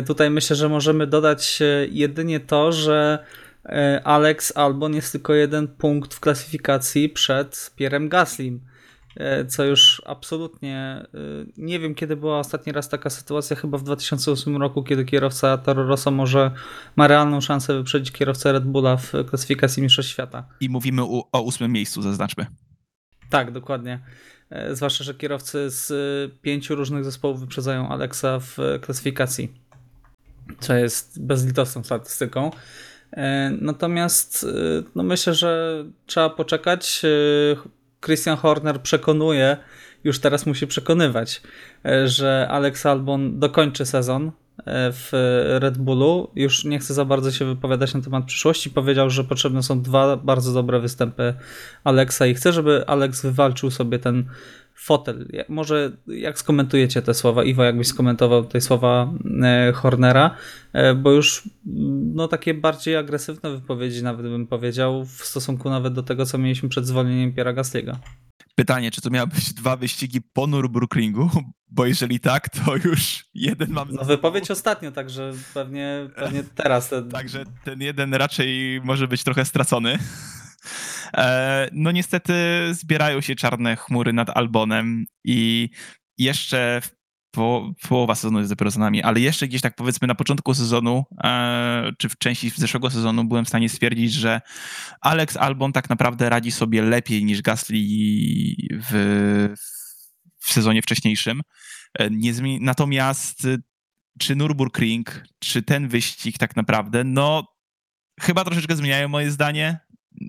Tutaj myślę, że możemy dodać jedynie to, że Alex Albon jest tylko jeden punkt w klasyfikacji przed Pierre'em Gaslim, co już absolutnie, nie wiem kiedy była ostatni raz taka sytuacja, chyba w dwa tysiące ósmym roku, kiedy kierowca Toro Rosso może ma realną szansę wyprzedzić kierowcę Red Bulla w klasyfikacji mistrzostw świata. I mówimy o ósmym miejscu, zaznaczmy. Tak, dokładnie. Zwłaszcza, że kierowcy z pięciu różnych zespołów wyprzedzają Alexa w klasyfikacji, co jest bezlitosną statystyką. Natomiast no myślę, że trzeba poczekać. Christian Horner przekonuje, już teraz musi przekonywać, że Alex Albon dokończy sezon w Red Bullu. Już nie chce za bardzo się wypowiadać na temat przyszłości. Powiedział, że potrzebne są dwa bardzo dobre występy Alexa i chce, żeby Alex wywalczył sobie ten fotel. Może jak skomentujecie te słowa? Iwo, jakbyś skomentował te słowa Hornera, bo już no takie bardziej agresywne wypowiedzi nawet bym powiedział w stosunku nawet do tego, co mieliśmy przed zwolnieniem Pierre'a Gasly'ego. Pytanie, czy to miały być dwa wyścigi po Nürburgringu? Bo jeżeli tak, to już jeden mam... No wypowiedź ostatnio, także pewnie, pewnie teraz. Ten... Także ten jeden raczej może być trochę stracony. No niestety zbierają się czarne chmury nad Albonem i jeszcze po, połowa sezonu jest dopiero za nami, ale jeszcze gdzieś tak powiedzmy na początku sezonu czy w części zeszłego sezonu byłem w stanie stwierdzić, że Alex Albon tak naprawdę radzi sobie lepiej niż Gasly w, w sezonie wcześniejszym. Natomiast czy Nürburgring, czy ten wyścig tak naprawdę, no chyba troszeczkę zmieniają moje zdanie.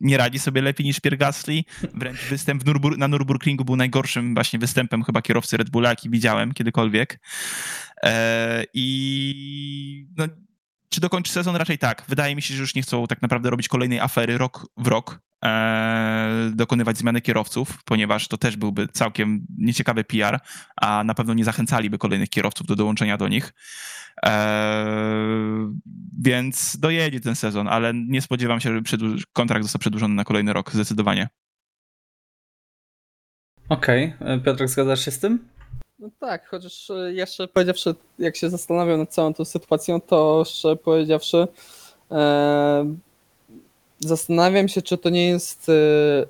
Nie radzi sobie lepiej niż Pierre Gasly. Wręcz występ w Nurbur- na Nürburgringu był najgorszym właśnie występem chyba kierowcy Red Bulla, jaki widziałem kiedykolwiek. Eee, I no, czy dokończy sezon? Raczej tak. Wydaje mi się, że już nie chcą tak naprawdę robić kolejnej afery rok w rok, eee, dokonywać zmiany kierowców, ponieważ to też byłby całkiem nieciekawy P R, a na pewno nie zachęcaliby kolejnych kierowców do dołączenia do nich. Eee, więc dojedzie ten sezon, ale nie spodziewam się, żeby przedłuż- kontrakt został przedłużony na kolejny rok, zdecydowanie. Okej, okay. Piotrek, zgadzasz się z tym? No tak, chociaż jeszcze powiedziawszy, jak się zastanawiam nad całą tą sytuacją, to szczerze powiedziawszy e, zastanawiam się, czy to nie jest e,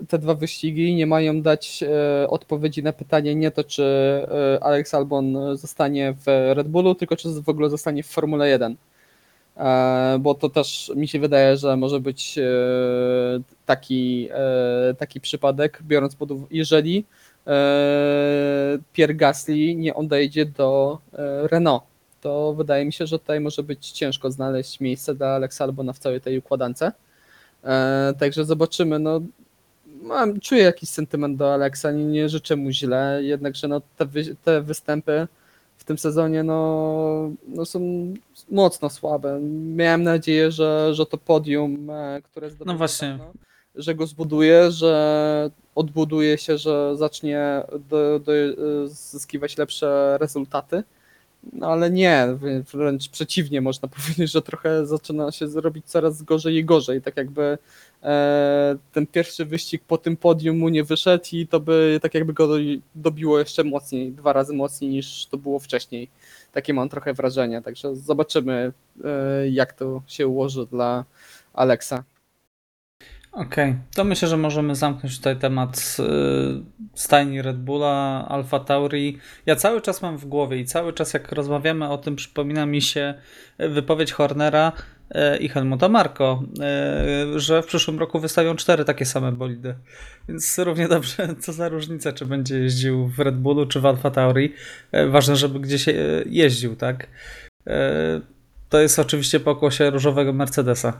te dwa wyścigi nie mają dać e, odpowiedzi na pytanie nie to, czy e, Alex Albon zostanie w Red Bullu, tylko czy w ogóle zostanie w Formule jeden. E, bo to też mi się wydaje, że może być e, taki, e, taki przypadek, biorąc pod uwagę, jeżeli Pierre Gasly nie odejdzie do Renault, to wydaje mi się, że tutaj może być ciężko znaleźć miejsce dla Alexa Albona w całej tej układance. Także zobaczymy. No, mam, czuję jakiś sentyment do Alexa, nie, nie życzę mu źle, jednakże no, te, wy, te występy w tym sezonie no, no są mocno słabe. Miałem nadzieję, że, że to podium, które zdobędzie, no właśnie, że go zbuduje, że odbuduje się, że zacznie do, do, zyskiwać lepsze rezultaty, no ale nie, wręcz przeciwnie, można powiedzieć, że trochę zaczyna się zrobić coraz gorzej i gorzej, tak jakby e, ten pierwszy wyścig po tym podium mu nie wyszedł i to by tak jakby go do, dobiło jeszcze mocniej, dwa razy mocniej niż to było wcześniej, takie mam trochę wrażenie, także zobaczymy e, jak to się ułoży dla Alexa. Okej, okay. To myślę, że możemy zamknąć tutaj temat stajni Red Bulla, Alfa Tauri. Ja cały czas mam w głowie i cały czas jak rozmawiamy o tym, przypomina mi się wypowiedź Hornera i Helmuta Marko, że w przyszłym roku wystawią cztery takie same bolidy. Więc równie dobrze, co za różnica, czy będzie jeździł w Red Bullu, czy w Alfa Tauri. Ważne, żeby gdzieś jeździł, tak? To jest oczywiście pokłosie różowego Mercedesa.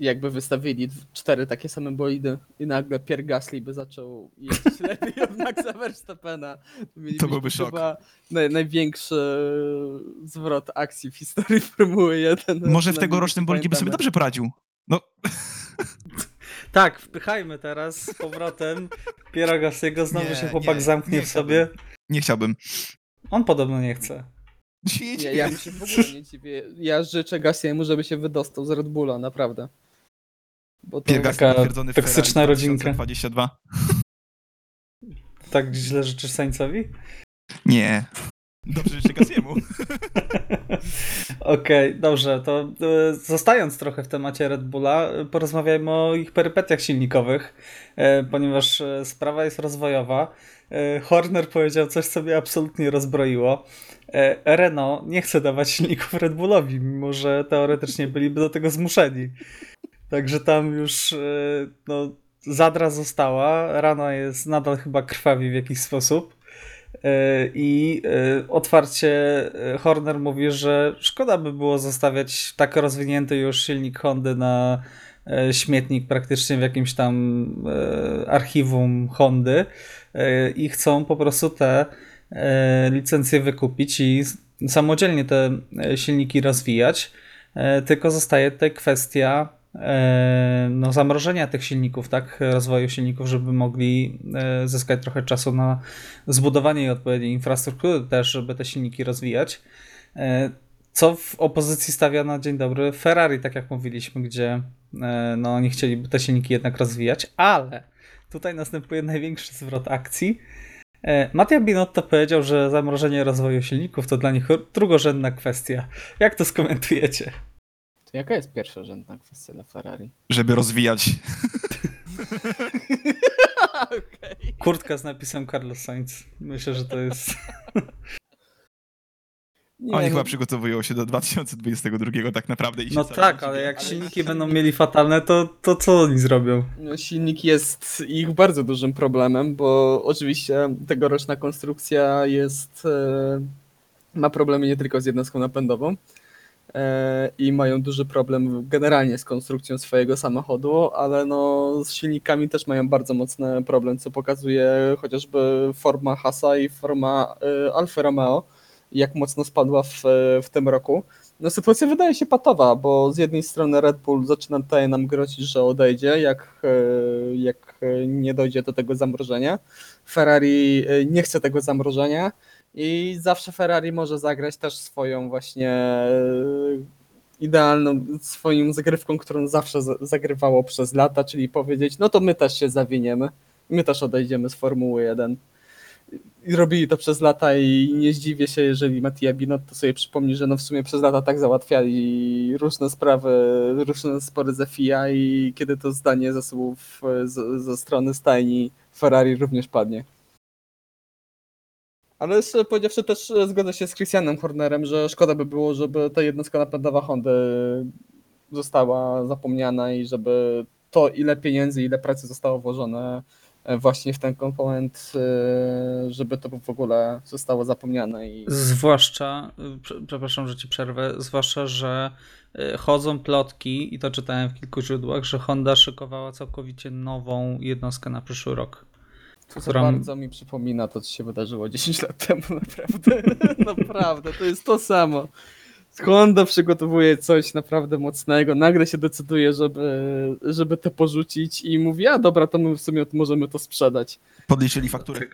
Jakby wystawili cztery takie same bolidy i nagle Pierre Gasly by zaczął jeździć lepiej od Maxa Verstappena. To byłby szok. Chyba naj, największy zwrot akcji w historii Formuły jeden. Może w tegorocznym bolidzie by sobie dobrze poradził. No. Tak, wpychajmy teraz z powrotem Pierre'a Gasly'ego. Znowu nie, się chłopak nie, zamknie nie w sobie. Nie chciałbym. On podobno nie chce. Nie, nie, ja mi się w ogóle nie dziwię. Ja życzę Gasly'emu, żeby się wydostał z Red Bulla, naprawdę. Bo to Pierre Gasly potwierdzony w toksyczna rodzinka. dwa tysiące dwudziesty drugi. Tak źle życzysz Sainzowi? Nie. Dobrze życzę Gasly'emu. Okej, okay, dobrze. To e, zostając trochę w temacie Red Bulla, porozmawiajmy o ich perypetiach silnikowych, e, ponieważ e, sprawa jest rozwojowa. E, Horner powiedział coś, co mnie absolutnie rozbroiło. E, Renault nie chce dawać silników Red Bullowi, mimo że teoretycznie byliby do tego zmuszeni. Także tam już e, no, zadra została, rana jest nadal chyba krwawi w jakiś sposób. I otwarcie Horner mówi, że szkoda by było zostawiać tak rozwinięty już silnik Hondy na śmietnik praktycznie w jakimś tam archiwum Hondy i chcą po prostu te licencje wykupić i samodzielnie te silniki rozwijać, tylko zostaje tutaj kwestia no, zamrożenia tych silników, tak, rozwoju silników, żeby mogli zyskać trochę czasu na zbudowanie odpowiedniej infrastruktury też, żeby te silniki rozwijać, co w opozycji stawia na dzień dobry Ferrari, tak jak mówiliśmy, gdzie no, oni chcieliby te silniki jednak rozwijać, ale tutaj następuje największy zwrot akcji. Mattia Binotto powiedział, że zamrożenie rozwoju silników to dla nich drugorzędna kwestia. Jak to skomentujecie? Jaka jest pierwszorzędna kwestia dla Ferrari? Żeby rozwijać. Okay. Kurtka z napisem Carlos Sainz. Myślę, że to jest... Nie, Oni no... chyba przygotowują się do dwa tysiące dwudziestego drugiego tak naprawdę. I się no tak, się ale wie. jak ale silniki silnik... będą mieli fatalne, to, to co oni zrobią? No, silnik jest ich bardzo dużym problemem, bo oczywiście tegoroczna konstrukcja jest... ma problemy nie tylko z jednostką napędową, i mają duży problem generalnie z konstrukcją swojego samochodu, ale no z silnikami też mają bardzo mocny problem, co pokazuje chociażby forma Haasa i forma y, Alfa Romeo, jak mocno spadła w, w tym roku. No sytuacja wydaje się patowa, bo z jednej strony Red Bull zaczyna tutaj nam grozić, że odejdzie, jak, y, jak nie dojdzie do tego zamrożenia. Ferrari y, nie chce tego zamrożenia. I zawsze Ferrari może zagrać też swoją właśnie idealną, swoją zagrywką, którą zawsze zagrywało przez lata, czyli powiedzieć, no to my też się zawiniemy, my też odejdziemy z Formuły jeden. I robili to przez lata i nie zdziwię się, jeżeli Mattia Binotto sobie przypomni, że no w sumie przez lata tak załatwiali różne sprawy, różne spory z F I A i kiedy to zdanie zasobów ze strony stajni Ferrari również padnie. Ale powiedziawszy też zgodzę się z Christianem Hornerem, że szkoda by było, żeby ta jednostka napędowa Hondy została zapomniana i żeby to, ile pieniędzy, ile pracy zostało włożone właśnie w ten komponent, żeby to w ogóle zostało zapomniane. I... Zwłaszcza, przepraszam, że ci przerwę, zwłaszcza, że chodzą plotki, i to czytałem w kilku źródłach, że Honda szykowała całkowicie nową jednostkę na przyszły rok. To którą... bardzo mi przypomina to, co się wydarzyło dziesięć lat temu, naprawdę, naprawdę, to jest to samo. Honda przygotowuje coś naprawdę mocnego, nagle się decyduje, żeby, żeby to porzucić i mówi, a dobra, to my w sumie możemy to sprzedać. Podliczyli faktury.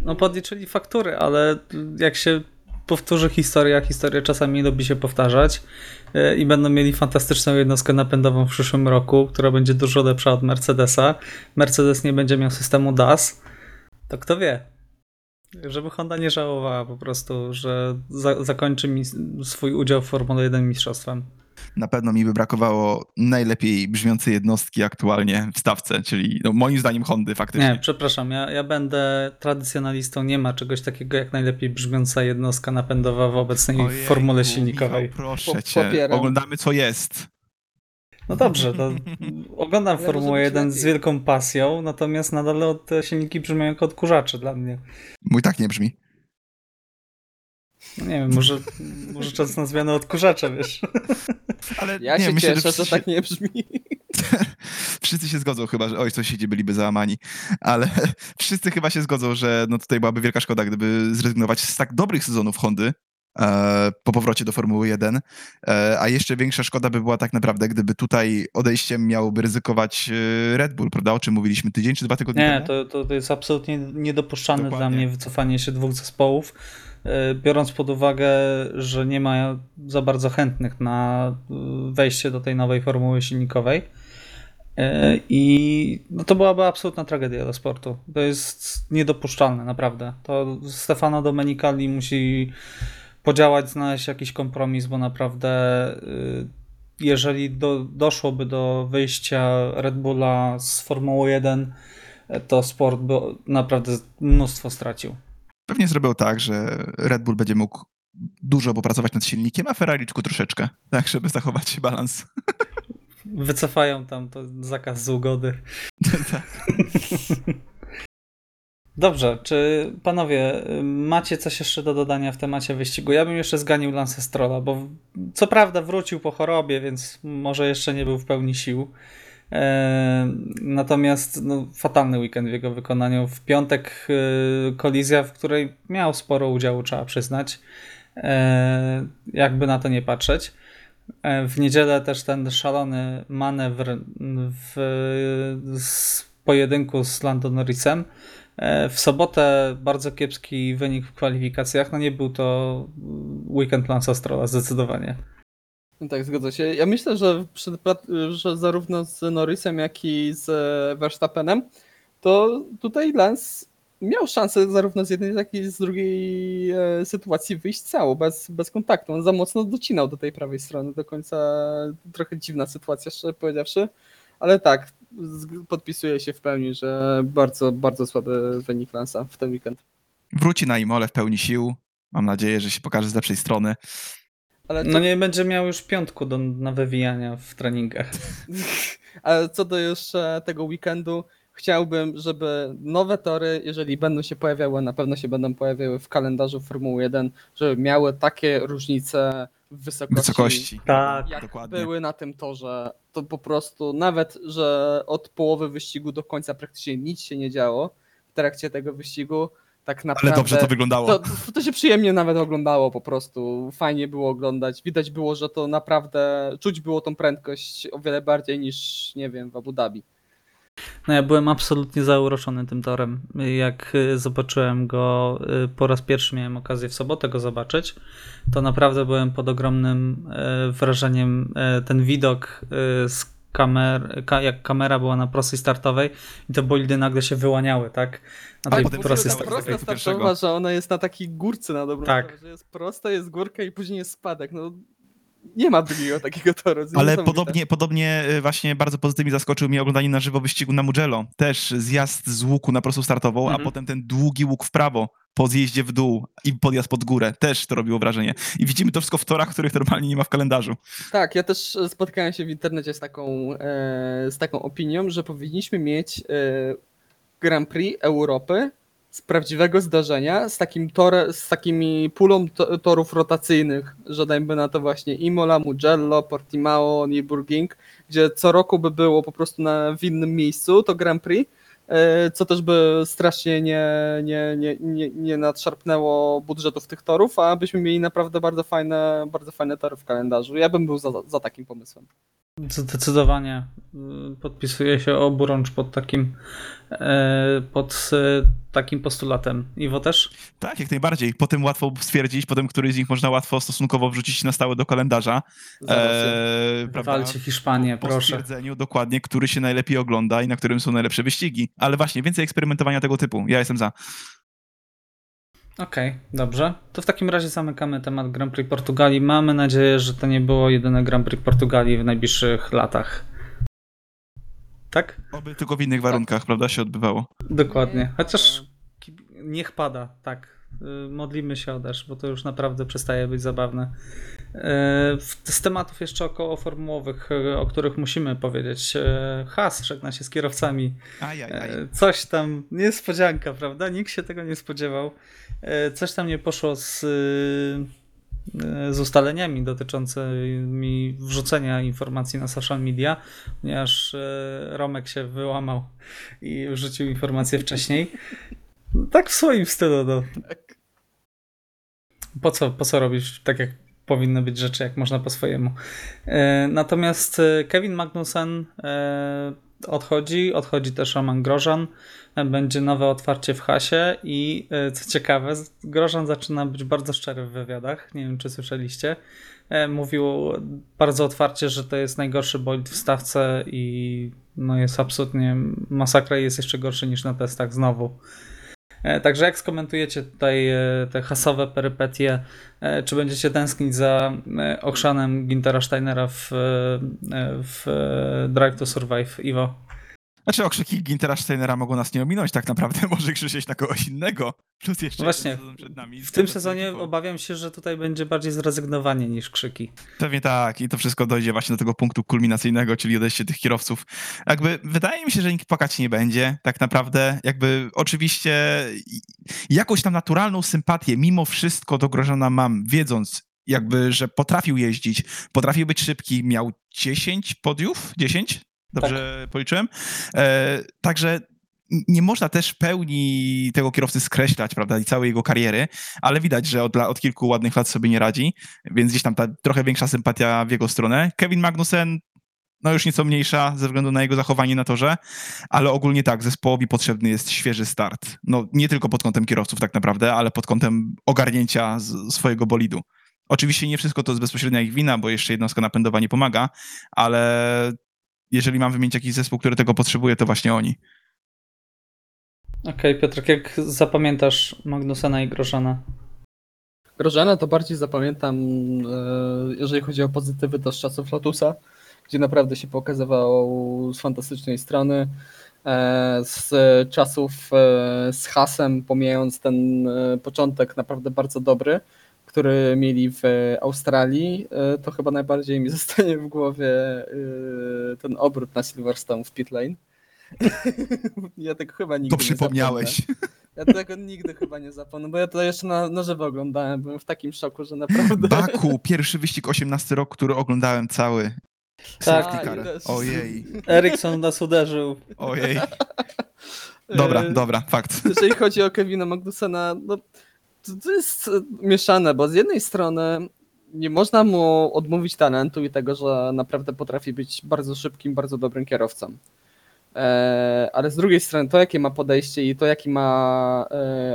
No podliczyli faktury, ale jak się powtórzy historia, historia czasami lubi się powtarzać i będą mieli fantastyczną jednostkę napędową w przyszłym roku, która będzie dużo lepsza od Mercedesa. Mercedes nie będzie miał systemu D A S. To kto wie? Żeby Honda nie żałowała po prostu, że za- zakończy mi swój udział w Formule jeden mistrzostwem. Na pewno mi by brakowało najlepiej brzmiącej jednostki aktualnie w stawce, czyli no moim zdaniem Hondy faktycznie. Nie, przepraszam, ja, ja będę tradycjonalistą, nie ma czegoś takiego jak najlepiej brzmiąca jednostka napędowa w obecnej Ojejku, formule silnikowej. Michał, proszę cię, popieram. Oglądamy co jest. No dobrze, to oglądam Formułę jeden z wielką pasją, natomiast nadal te silniki brzmią jak odkurzacze dla mnie. Mój tak nie brzmi. No nie wiem, może, może czas na zmianę odkurzacza, wiesz. Ale ja nie, się myślę, cieszę, że, że tak nie brzmi. Wszyscy się zgodzą chyba, że oj, sąsiedzi byliby załamani, ale wszyscy chyba się zgodzą, że no tutaj byłaby wielka szkoda, gdyby zrezygnować z tak dobrych sezonów Hondy, po powrocie do Formuły jeden, a jeszcze większa szkoda by była tak naprawdę, gdyby tutaj odejściem miałoby ryzykować Red Bull, prawda? O czym mówiliśmy tydzień czy dwa tygodnie temu? Nie, to, to jest absolutnie niedopuszczalne. Dokładnie. Dla mnie wycofanie się dwóch zespołów, biorąc pod uwagę, że nie ma za bardzo chętnych na wejście do tej nowej formuły silnikowej. I no to byłaby absolutna tragedia dla sportu. To jest niedopuszczalne, naprawdę. To Stefano Domenicali musi podziałać, znaleźć jakiś kompromis, bo naprawdę jeżeli do, doszłoby do wyjścia Red Bulla z Formuły jeden, to sport by naprawdę mnóstwo stracił. Pewnie zrobił tak, że Red Bull będzie mógł dużo popracować nad silnikiem, a Ferrariczku troszeczkę, tak żeby zachować balans. Wycofają tam to zakaz z ugody. Tak. Dobrze, czy panowie macie coś jeszcze do dodania w temacie wyścigu? Ja bym jeszcze zganił Lance'a Strolla, bo co prawda wrócił po chorobie, więc może jeszcze nie był w pełni sił. Natomiast no, fatalny weekend w jego wykonaniu. W piątek kolizja, w której miał sporo udziału, trzeba przyznać. Jakby na to nie patrzeć. W niedzielę też ten szalony manewr w, w pojedynku z Lando Norrisem. W sobotę bardzo kiepski wynik w kwalifikacjach. No nie był to weekend Lance'a Strolla zdecydowanie. No tak, zgodzę się. Ja myślę, że, przed, że zarówno z Norrisem, jak i z Verstappenem, to tutaj Lance miał szansę zarówno z jednej, jak i z drugiej e, sytuacji wyjść cało, bez, bez kontaktu. On za mocno docinał do tej prawej strony do końca. Trochę dziwna sytuacja, szczerze powiedziawszy, ale tak, podpisuje się w pełni, że bardzo, bardzo słaby wynik Lance'a w ten weekend. Wróci na Imolę w pełni sił. Mam nadzieję, że się pokaże z lepszej strony. Ale to... No nie będzie miał już piątku do, na wywijania w treningach. Ale co do jeszcze tego weekendu, chciałbym, żeby nowe tory, jeżeli będą się pojawiały, na pewno się będą pojawiały w kalendarzu Formuły jeden, żeby miały takie różnice w wysokości, wysokości. Tak, jak dokładnie. Były na tym torze. To po prostu nawet, że od połowy wyścigu do końca praktycznie nic się nie działo w trakcie tego wyścigu, tak naprawdę, ale dobrze to wyglądało. To, to się przyjemnie nawet oglądało po prostu. Fajnie było oglądać. Widać było, że to naprawdę, czuć było tą prędkość o wiele bardziej niż, nie wiem, w Abu Dhabi. No ja byłem absolutnie zauroczony tym torem. Jak zobaczyłem go po raz pierwszy, miałem okazję w sobotę go zobaczyć, to naprawdę byłem pod ogromnym wrażeniem. Ten widok z kamer, jak kamera była na prostej startowej i te bolidy nagle się wyłaniały, tak? Na tej prostej startowej. Prosta startowa, że ona jest na takiej górce na dobrą tak. Sprawę, że jest prosta, jest górka i później jest spadek. No. Nie ma drugiego takiego toru. Ale podobnie, podobnie właśnie bardzo pozytywnie zaskoczył mnie oglądanie na żywo wyścigu na Mugello. Też zjazd z łuku na prostą startową, mhm. a potem ten długi łuk w prawo po zjeździe w dół i podjazd pod górę. Też to robiło wrażenie. I widzimy to wszystko w torach, których normalnie nie ma w kalendarzu. Tak, ja też spotkałem się w internecie z taką, e, z taką opinią, że powinniśmy mieć e, Grand Prix Europy z prawdziwego zdarzenia, z takim tore, z takimi pulą to, torów rotacyjnych, że dajmy na to właśnie Imola, Mugello, Portimao, Nürburgring, gdzie co roku by było po prostu na, w innym miejscu to Grand Prix, co też by strasznie nie, nie, nie, nie, nie nadszarpnęło budżetów tych torów, a byśmy mieli naprawdę bardzo fajne, bardzo fajne tory w kalendarzu. Ja bym był za, za takim pomysłem. Zdecydowanie podpisuję się oburącz pod takim pod takim postulatem. Iwo też? Tak, jak najbardziej. Potem łatwo stwierdzić, potem który z nich można łatwo stosunkowo wrzucić na stałe do kalendarza. E, Walcie Hiszpanię, po, po proszę. Po stwierdzeniu dokładnie, który się najlepiej ogląda i na którym są najlepsze wyścigi. Ale właśnie, więcej eksperymentowania tego typu. Ja jestem za. Okej, okay, dobrze. To w takim razie zamykamy temat Grand Prix Portugalii. Mamy nadzieję, że to nie było jedyne Grand Prix Portugalii w najbliższych latach. Tak? Oby tylko w innych warunkach, tak. Prawda, się odbywało. Dokładnie. Chociaż niech pada, tak. Modlimy się o deszcz, bo to już naprawdę przestaje być zabawne. Z tematów jeszcze około formułowych, o których musimy powiedzieć. Haas żegna się z kierowcami. Aj, aj, aj. Coś tam, niespodzianka, prawda? Nikt się tego nie spodziewał. Coś tam nie poszło z, z ustaleniami dotyczącymi wrzucenia informacji na social media, ponieważ Romek się wyłamał i wrzucił informację wcześniej. Tak w swoim stylu, no. po co, po co robisz tak, jak powinny być rzeczy, jak można po swojemu. Natomiast Kevin Magnussen odchodzi, odchodzi też Romain Grosjean, będzie nowe otwarcie w Hasie i co ciekawe, Grosjean zaczyna być bardzo szczery w wywiadach, nie wiem czy słyszeliście, mówił bardzo otwarcie, że to jest najgorszy bolid w stawce i no jest absolutnie masakra i jest jeszcze gorszy niż na testach znowu. Także jak skomentujecie tutaj te hasowe perypetie, czy będziecie tęsknić za Okshanem Günthera Steinera w, w Drive to Survive, Iwo? Znaczy okrzyki Günthera Steinera mogą nas nie ominąć tak naprawdę, może krzyczeć na kogoś innego. Plus jeszcze właśnie, przed nami. W tym sezonie typu. Obawiam się, że tutaj będzie bardziej zrezygnowanie niż krzyki. Pewnie tak i to wszystko dojdzie właśnie do tego punktu kulminacyjnego, czyli odejście tych kierowców. Jakby wydaje mi się, że nikt płakać nie będzie tak naprawdę. Jakby oczywiście jakąś tam naturalną sympatię mimo wszystko do Grosjeana mam, wiedząc jakby, że potrafił jeździć, potrafił być szybki, miał dziesięć podiów, dziesięć? Dobrze tak. Policzyłem. E, także nie można też pełni tego kierowcy skreślać, prawda, i całej jego kariery, ale widać, że od, od kilku ładnych lat sobie nie radzi, więc gdzieś tam ta trochę większa sympatia w jego stronę. Kevin Magnussen, no już nieco mniejsza ze względu na jego zachowanie na torze, ale ogólnie tak, zespołowi potrzebny jest świeży start. No nie tylko pod kątem kierowców tak naprawdę, ale pod kątem ogarnięcia z, swojego bolidu. Oczywiście nie wszystko to jest bezpośrednia ich wina, bo jeszcze jednostka napędowa nie pomaga, ale... Jeżeli mam wymienić jakiś zespół, który tego potrzebuje, to właśnie oni. Okej, okay, Piotrek, jak zapamiętasz Magnusena i Grosjeana? Grosjeana to bardziej zapamiętam, jeżeli chodzi o pozytywy, to z czasów Lotusa, gdzie naprawdę się pokazywał z fantastycznej strony. Z czasów z Haasem, pomijając ten początek naprawdę bardzo dobry, który mieli w Australii, to chyba najbardziej mi zostanie w głowie ten obrót na Silverstone w pit lane. Ja tego chyba nigdy nie zapomnę. To przypomniałeś. Ja tego nigdy chyba nie zapomnę, bo ja to jeszcze na, na żywo oglądałem, byłem w takim szoku, że naprawdę... Baku, pierwszy wyścig osiemnasty rok, który oglądałem cały. Tak. Ojej. Eriksson nas uderzył. Ojej. Dobra, dobra, fakt. Jeżeli chodzi o Kevina Magnusena, no... To jest mieszane, bo z jednej strony nie można mu odmówić talentu i tego, że naprawdę potrafi być bardzo szybkim, bardzo dobrym kierowcą. Ale z drugiej strony to, jakie ma podejście i to, jaki ma,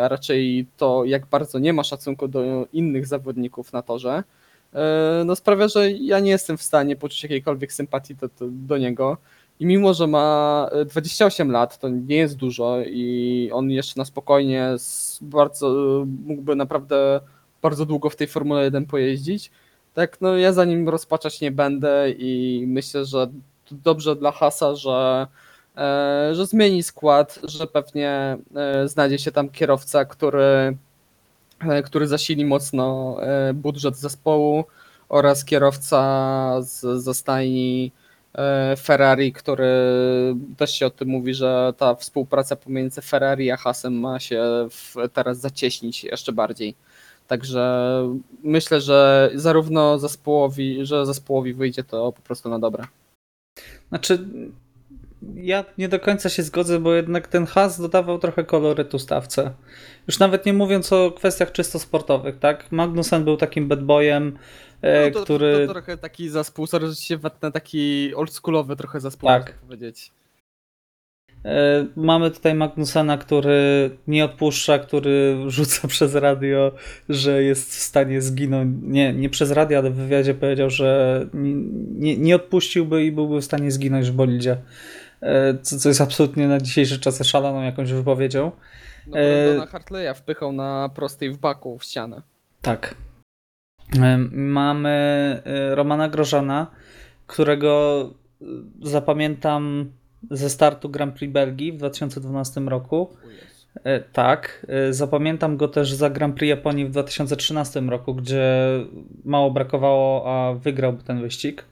a raczej to, jak bardzo nie ma szacunku do innych zawodników na torze, no sprawia, że ja nie jestem w stanie poczuć jakiejkolwiek sympatii do, do niego. I mimo, że ma dwadzieścia osiem lat, to nie jest dużo i on jeszcze na spokojnie bardzo, mógłby naprawdę bardzo długo w tej Formule jeden pojeździć, tak no ja za nim rozpaczać nie będę i myślę, że dobrze dla Haasa, że, że zmieni skład, że pewnie znajdzie się tam kierowca, który, który zasili mocno budżet zespołu oraz kierowca z, ze stajni Ferrari, który też się o tym mówi, że ta współpraca pomiędzy Ferrari a Haasem ma się w, teraz zacieśnić jeszcze bardziej. Także myślę, że zarówno zespołowi, że zespołowi wyjdzie to po prostu na dobre. Znaczy ja nie do końca się zgodzę, bo jednak ten Haas dodawał trochę kolorytu stawce. Już nawet nie mówiąc o kwestiach czysto sportowych, tak? Magnussen był takim bad boyem, no to, który... To, to trochę taki zespół, sorry, że się wetnę, taki oldschoolowy trochę zespół, tak można powiedzieć. Mamy tutaj Magnusena, który nie odpuszcza, który rzuca przez radio, że jest w stanie zginąć. Nie, nie przez radio, ale w wywiadzie powiedział, że nie, nie odpuściłby i byłby w stanie zginąć w bolidzie. Co, co jest absolutnie na dzisiejsze czasy szaloną jakąś wypowiedzią. No bo na Hartleya wpychał na prostej w baku w ścianę. Tak. Mamy Romana Grosjeana, którego zapamiętam ze startu Grand Prix Belgii w dwa tysiące dwunastym roku. Tak, zapamiętam go też za Grand Prix Japonii w dwa tysiące trzynastym roku, gdzie mało brakowało, a wygrał ten wyścig.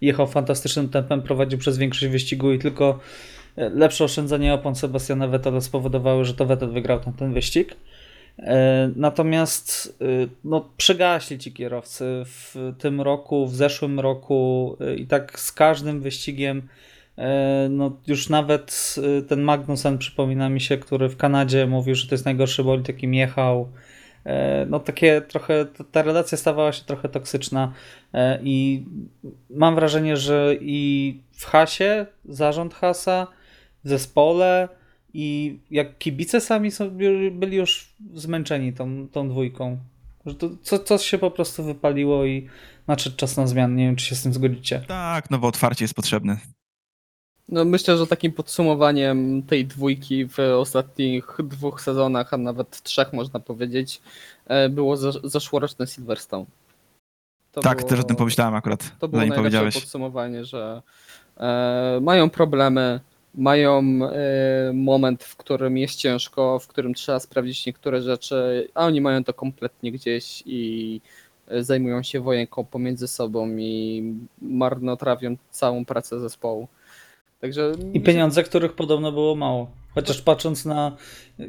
Jechał fantastycznym tempem, prowadził przez większość wyścigu i tylko lepsze oszczędzanie opon Sebastiana Vettela spowodowały, że to Vettel wygrał ten, ten wyścig. Natomiast no, przegaśli ci kierowcy w tym roku, w zeszłym roku i tak z każdym wyścigiem. No już nawet ten Magnussen przypomina mi się, który w Kanadzie mówił, że to jest najgorszy bolid, jakim jechał. no takie trochę, ta relacja stawała się trochę toksyczna i mam wrażenie, że i w Hasie, zarząd Hasa, w zespole i jak kibice sami sobie byli już zmęczeni tą, tą dwójką. Że to, co, coś się po prostu wypaliło i nadszedł czas na zmianę. Nie wiem, czy się z tym zgodzicie. Tak, no bo otwarcie jest potrzebne. No myślę, że takim podsumowaniem tej dwójki w ostatnich dwóch sezonach, a nawet trzech można powiedzieć, było zeszłoroczne Silverstone. To tak, było, też o tym pomyślałem akurat. To było najlepsze podsumowanie, że e, mają problemy, mają e, moment, w którym jest ciężko, w którym trzeba sprawdzić niektóre rzeczy, a oni mają to kompletnie gdzieś i zajmują się wojenką pomiędzy sobą i marnotrawią całą pracę zespołu. Także... I pieniądze, których podobno było mało. Chociaż patrząc na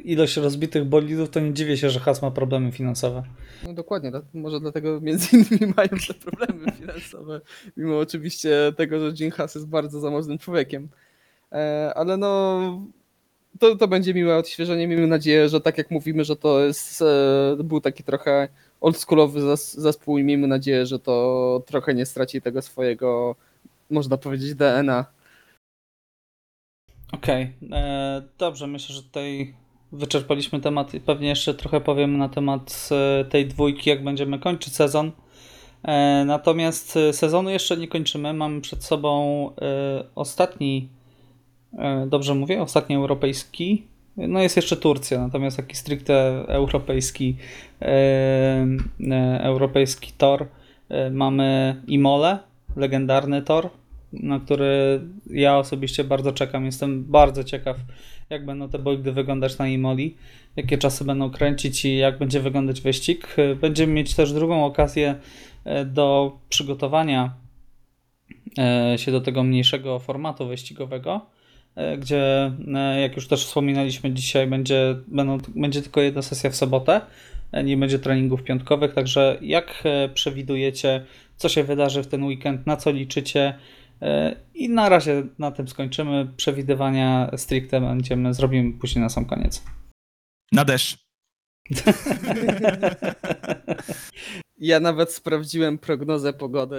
ilość rozbitych bolidów, to nie dziwię się, że Haas ma problemy finansowe. No dokładnie, może dlatego między innymi mają te problemy finansowe, mimo oczywiście tego, że Jim Haas jest bardzo zamożnym człowiekiem. Ale no to, to będzie miłe odświeżenie. Miejmy nadzieję, że tak jak mówimy, że to jest, był taki trochę oldschoolowy zespół i miejmy nadzieję, że to trochę nie straci tego swojego, można powiedzieć, D N A. Okej, okay. Dobrze, myślę, że tutaj wyczerpaliśmy temat i pewnie jeszcze trochę powiemy na temat tej dwójki, jak będziemy kończyć sezon. Natomiast sezonu jeszcze nie kończymy, mamy przed sobą ostatni, dobrze mówię, ostatni europejski, no jest jeszcze Turcja, natomiast taki stricte europejski, europejski tor. Mamy Imolę, legendarny tor, na który ja osobiście bardzo czekam. Jestem bardzo ciekaw, jak będą te bolidy wyglądać na Imoli, jakie czasy będą kręcić i jak będzie wyglądać wyścig. Będziemy mieć też drugą okazję do przygotowania się do tego mniejszego formatu wyścigowego, gdzie, jak już też wspominaliśmy dzisiaj, będzie, będą, będzie tylko jedna sesja w sobotę, nie będzie treningów piątkowych, także jak przewidujecie, co się wydarzy w ten weekend, na co liczycie? I na razie na tym skończymy. Przewidywania stricte będziemy, zrobimy później na sam koniec. Na deszcz. Ja nawet sprawdziłem prognozę pogody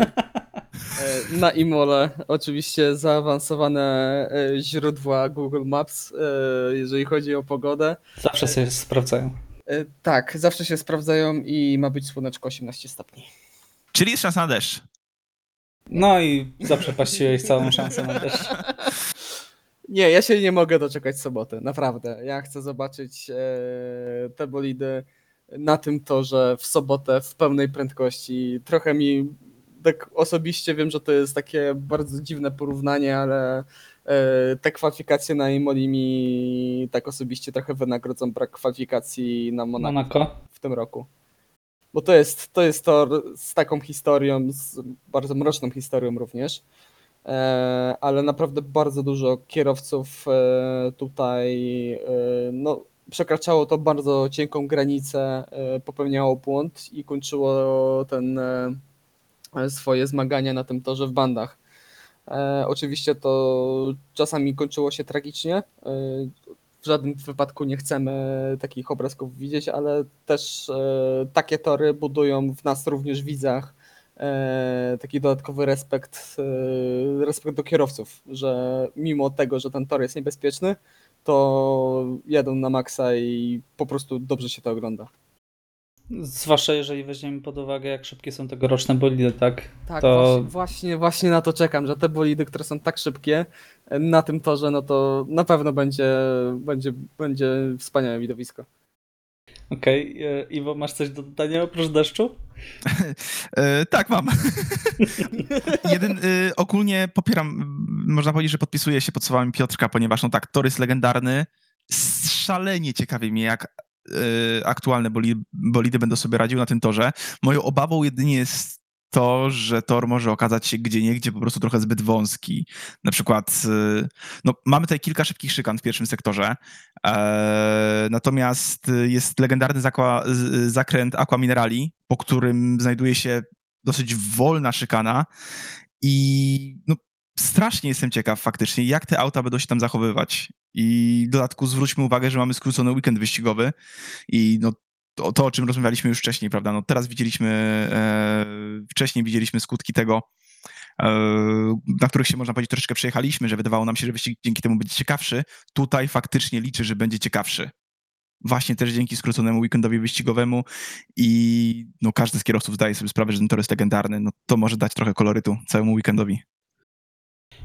na Imolę. Oczywiście zaawansowane źródła Google Maps, jeżeli chodzi o pogodę. Zawsze się sprawdzają. Tak, zawsze się sprawdzają i ma być słoneczko osiemnaście stopni. Czyli jest szansa na deszcz. No i zaprzepaściłeś całą szansę na deszcz. Nie, ja się nie mogę doczekać soboty, naprawdę. Ja chcę zobaczyć e, te bolidy na tym torze w sobotę w pełnej prędkości. Trochę mi, tak osobiście wiem, że to jest takie bardzo dziwne porównanie, ale e, te kwalifikacje na Imoli mi tak osobiście trochę wynagrodzą brak kwalifikacji na Monako, Monako w tym roku. Bo to jest, to jest tor z taką historią, z bardzo mroczną historią również, ale naprawdę bardzo dużo kierowców tutaj no, przekraczało to bardzo cienką granicę, popełniało błąd i kończyło ten, swoje zmagania na tym torze w bandach. Oczywiście to czasami kończyło się tragicznie. W żadnym wypadku nie chcemy takich obrazków widzieć, ale też e, takie tory budują w nas również widzach e, taki dodatkowy respekt, e, respekt do kierowców, że mimo tego, że ten tor jest niebezpieczny, to jadą na maksa i po prostu dobrze się to ogląda. Zwłaszcza jeżeli weźmiemy pod uwagę, jak szybkie są tegoroczne bolidy, tak? Tak, to... właśnie, właśnie na to czekam, że te bolidy, które są tak szybkie na tym torze, no to na pewno będzie, będzie, będzie wspaniałe widowisko. Okej, okay. Iwo, masz coś do dodania oprócz deszczu? e, tak, mam. Jeden, y, ogólnie popieram, można powiedzieć, że podpisuję się pod słowami Piotrka, ponieważ no tak, tor jest legendarny. Szalenie ciekawi mnie, jak aktualne bolidy, bolidy będą sobie radziły na tym torze. Moją obawą jedynie jest to, że tor może okazać się gdzieniegdzie po prostu trochę zbyt wąski. Na przykład no, mamy tutaj kilka szybkich szykan w pierwszym sektorze, e, natomiast jest legendarny zakła, zakręt Aqua Minerali, po którym znajduje się dosyć wolna szykana i no, strasznie jestem ciekaw faktycznie, jak te auta będą się tam zachowywać. I w dodatku zwróćmy uwagę, że mamy skrócony weekend wyścigowy i no, to, to, o czym rozmawialiśmy już wcześniej, prawda? No teraz widzieliśmy, e, wcześniej widzieliśmy skutki tego, e, na których się, można powiedzieć, troszeczkę przejechaliśmy, że wydawało nam się, że wyścig dzięki temu będzie ciekawszy. Tutaj faktycznie liczę, że będzie ciekawszy. Właśnie też dzięki skróconemu weekendowi wyścigowemu i no każdy z kierowców zdaje sobie sprawę, że ten tor jest legendarny. No to może dać trochę kolorytu całemu weekendowi.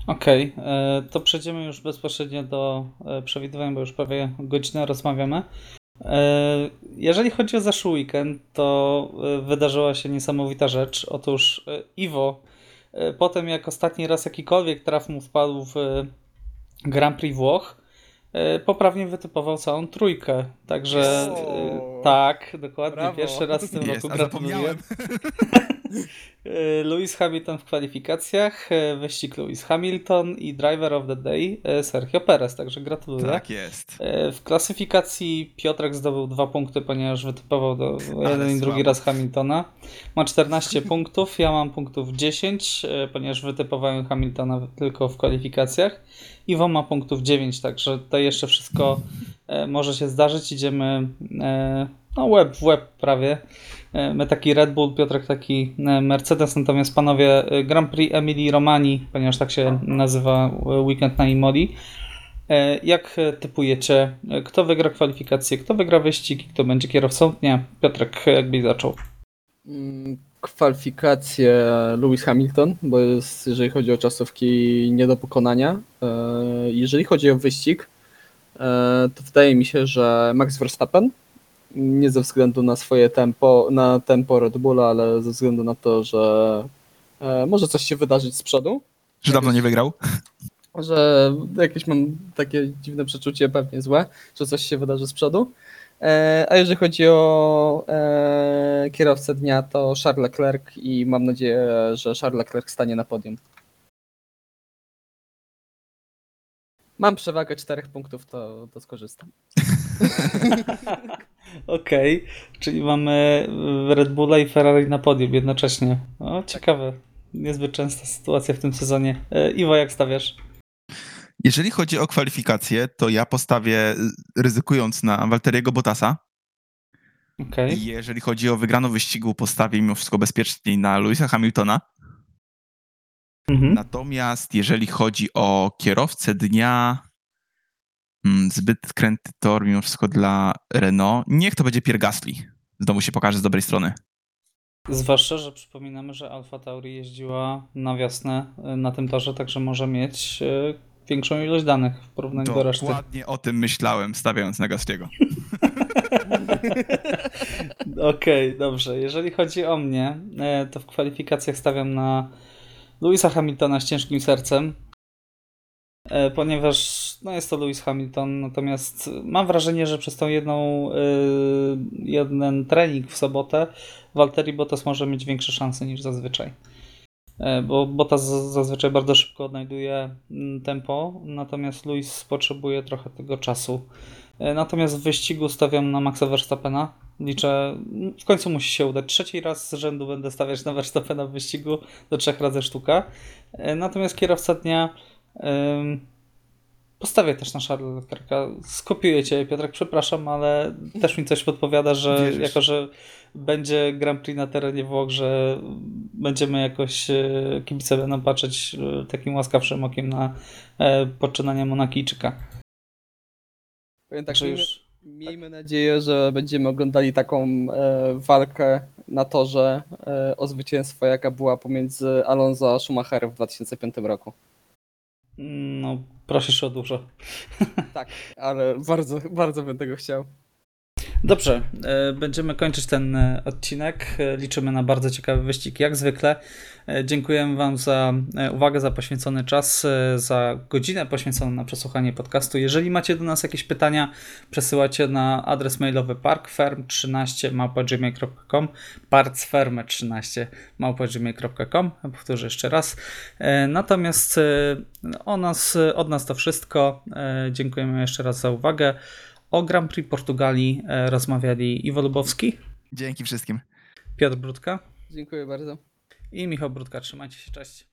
Okej, okay, to przejdziemy już bezpośrednio do przewidywań, bo już prawie godzinę rozmawiamy. Jeżeli chodzi o zeszły weekend, to wydarzyła się niesamowita rzecz. Otóż Iwo, potem jak ostatni raz jakikolwiek traf mu wpadł w Grand Prix Włoch, poprawnie wytypował całą trójkę, także o, tak, dokładnie, brawo. Pierwszy raz w tym Jest, roku gratuluję. Lewis Hamilton w kwalifikacjach, wyścig Lewis Hamilton i driver of the day Sergio Perez, także gratuluję. Tak jest. W klasyfikacji Piotrek zdobył dwa punkty, ponieważ wytypował do jeden i drugi raz Hamiltona. Ma czternaście punktów, ja mam punktów dziesięć, ponieważ wytypowałem Hamiltona tylko w kwalifikacjach. Iwo ma punktów dziewięć, także to jeszcze wszystko może się zdarzyć. Idziemy no łeb w łeb prawie. My taki Red Bull, Piotrek taki Mercedes, natomiast panowie Grand Prix Emilii-Romanii, ponieważ tak się nazywa weekend na Imoli. Jak typujecie, kto wygra kwalifikacje, kto wygra wyścig, kto będzie kierowcą dnia? Piotrek, jakbyś zaczął? Kwalifikacje Lewis Hamilton, bo jest, jeżeli chodzi o czasówki, nie do pokonania. Jeżeli chodzi o wyścig, to wydaje mi się, że Max Verstappen, nie ze względu na swoje tempo, na tempo Red Bulla, ale ze względu na to, że e, może coś się wydarzyć z przodu. Że dawno nie wygrał? Że jakieś mam takie dziwne przeczucie, pewnie złe, że coś się wydarzy z przodu. E, a jeżeli chodzi o e, kierowcę dnia, to Charles Leclerc i mam nadzieję, że Charles Leclerc stanie na podium. Mam przewagę czterech punktów, to, to skorzystam. Okej, okay, czyli mamy Red Bulla i Ferrari na podium jednocześnie. O, ciekawe, niezbyt częsta sytuacja w tym sezonie. Iwo, jak stawiasz? Jeżeli chodzi o kwalifikacje, to ja postawię, ryzykując, na Valtteriego Bottasa. Okay. I jeżeli chodzi o wygraną wyścigu, postawię mimo wszystko bezpieczniej na Lewisa Hamiltona. Mhm. Natomiast jeżeli chodzi o kierowcę dnia... Zbyt kręty tor mimo wszystko dla Renault. Niech to będzie Pierre Gasly. Znowu się pokaże z dobrej strony. Zwłaszcza, że przypominamy, że Alfa Tauri jeździła na wiosnę na tym torze, także może mieć większą ilość danych w porównaniu Dokładnie do reszty. Dokładnie o tym myślałem, stawiając na Gasly'ego. Okej, okay, dobrze. Jeżeli chodzi o mnie, to w kwalifikacjach stawiam na Lewisa Hamiltona z ciężkim sercem. Ponieważ no jest to Lewis Hamilton, natomiast mam wrażenie, że przez tą jedną yy, jeden trening w sobotę Valtteri Bottas może mieć większe szanse niż zazwyczaj. Yy, bo Bottas zazwyczaj bardzo szybko odnajduje tempo, natomiast Lewis potrzebuje trochę tego czasu. Yy, natomiast w wyścigu stawiam na Maxa Verstappena. Liczę, w końcu musi się udać. Trzeci raz z rzędu będę stawiać na Verstappena w wyścigu, do trzech razy sztuka. Yy, natomiast kierowca dnia postawię też na Charlesa Leclerca. Skopiuję cię, Piotrek, przepraszam, ale też mi coś podpowiada, że Wierzysz. Jako, że będzie Grand Prix na terenie Włoch, że będziemy jakoś, kibice będą patrzeć takim łaskawszym okiem na poczynania Monakijczyka. Powiem tak, że już... Miejmy nadzieję, że będziemy oglądali taką e, walkę na torze e, o zwycięstwo, jaka była pomiędzy Alonso a Schumacherem w dwa tysiące piątym roku. No, prosisz o dużo. Tak, ale bardzo, bardzo bym tego chciał. Dobrze, będziemy kończyć ten odcinek. Liczymy na bardzo ciekawy wyścig, jak zwykle. Dziękujemy Wam za uwagę, za poświęcony czas, za godzinę poświęconą na przesłuchanie podcastu. Jeżeli macie do nas jakieś pytania, przesyłajcie na adres mailowy parkferm trzynaście małpa gmail kropka com parksferm trzynaście małpa gmail kropka com. Powtórzę jeszcze raz. Natomiast o nas, od nas to wszystko. Dziękujemy jeszcze raz za uwagę. O Grand Prix Portugalii rozmawiali Iwo Lubowski. Dzięki wszystkim. Piotr Brudka. Dziękuję bardzo. I Michał Brudka. Trzymajcie się. Cześć.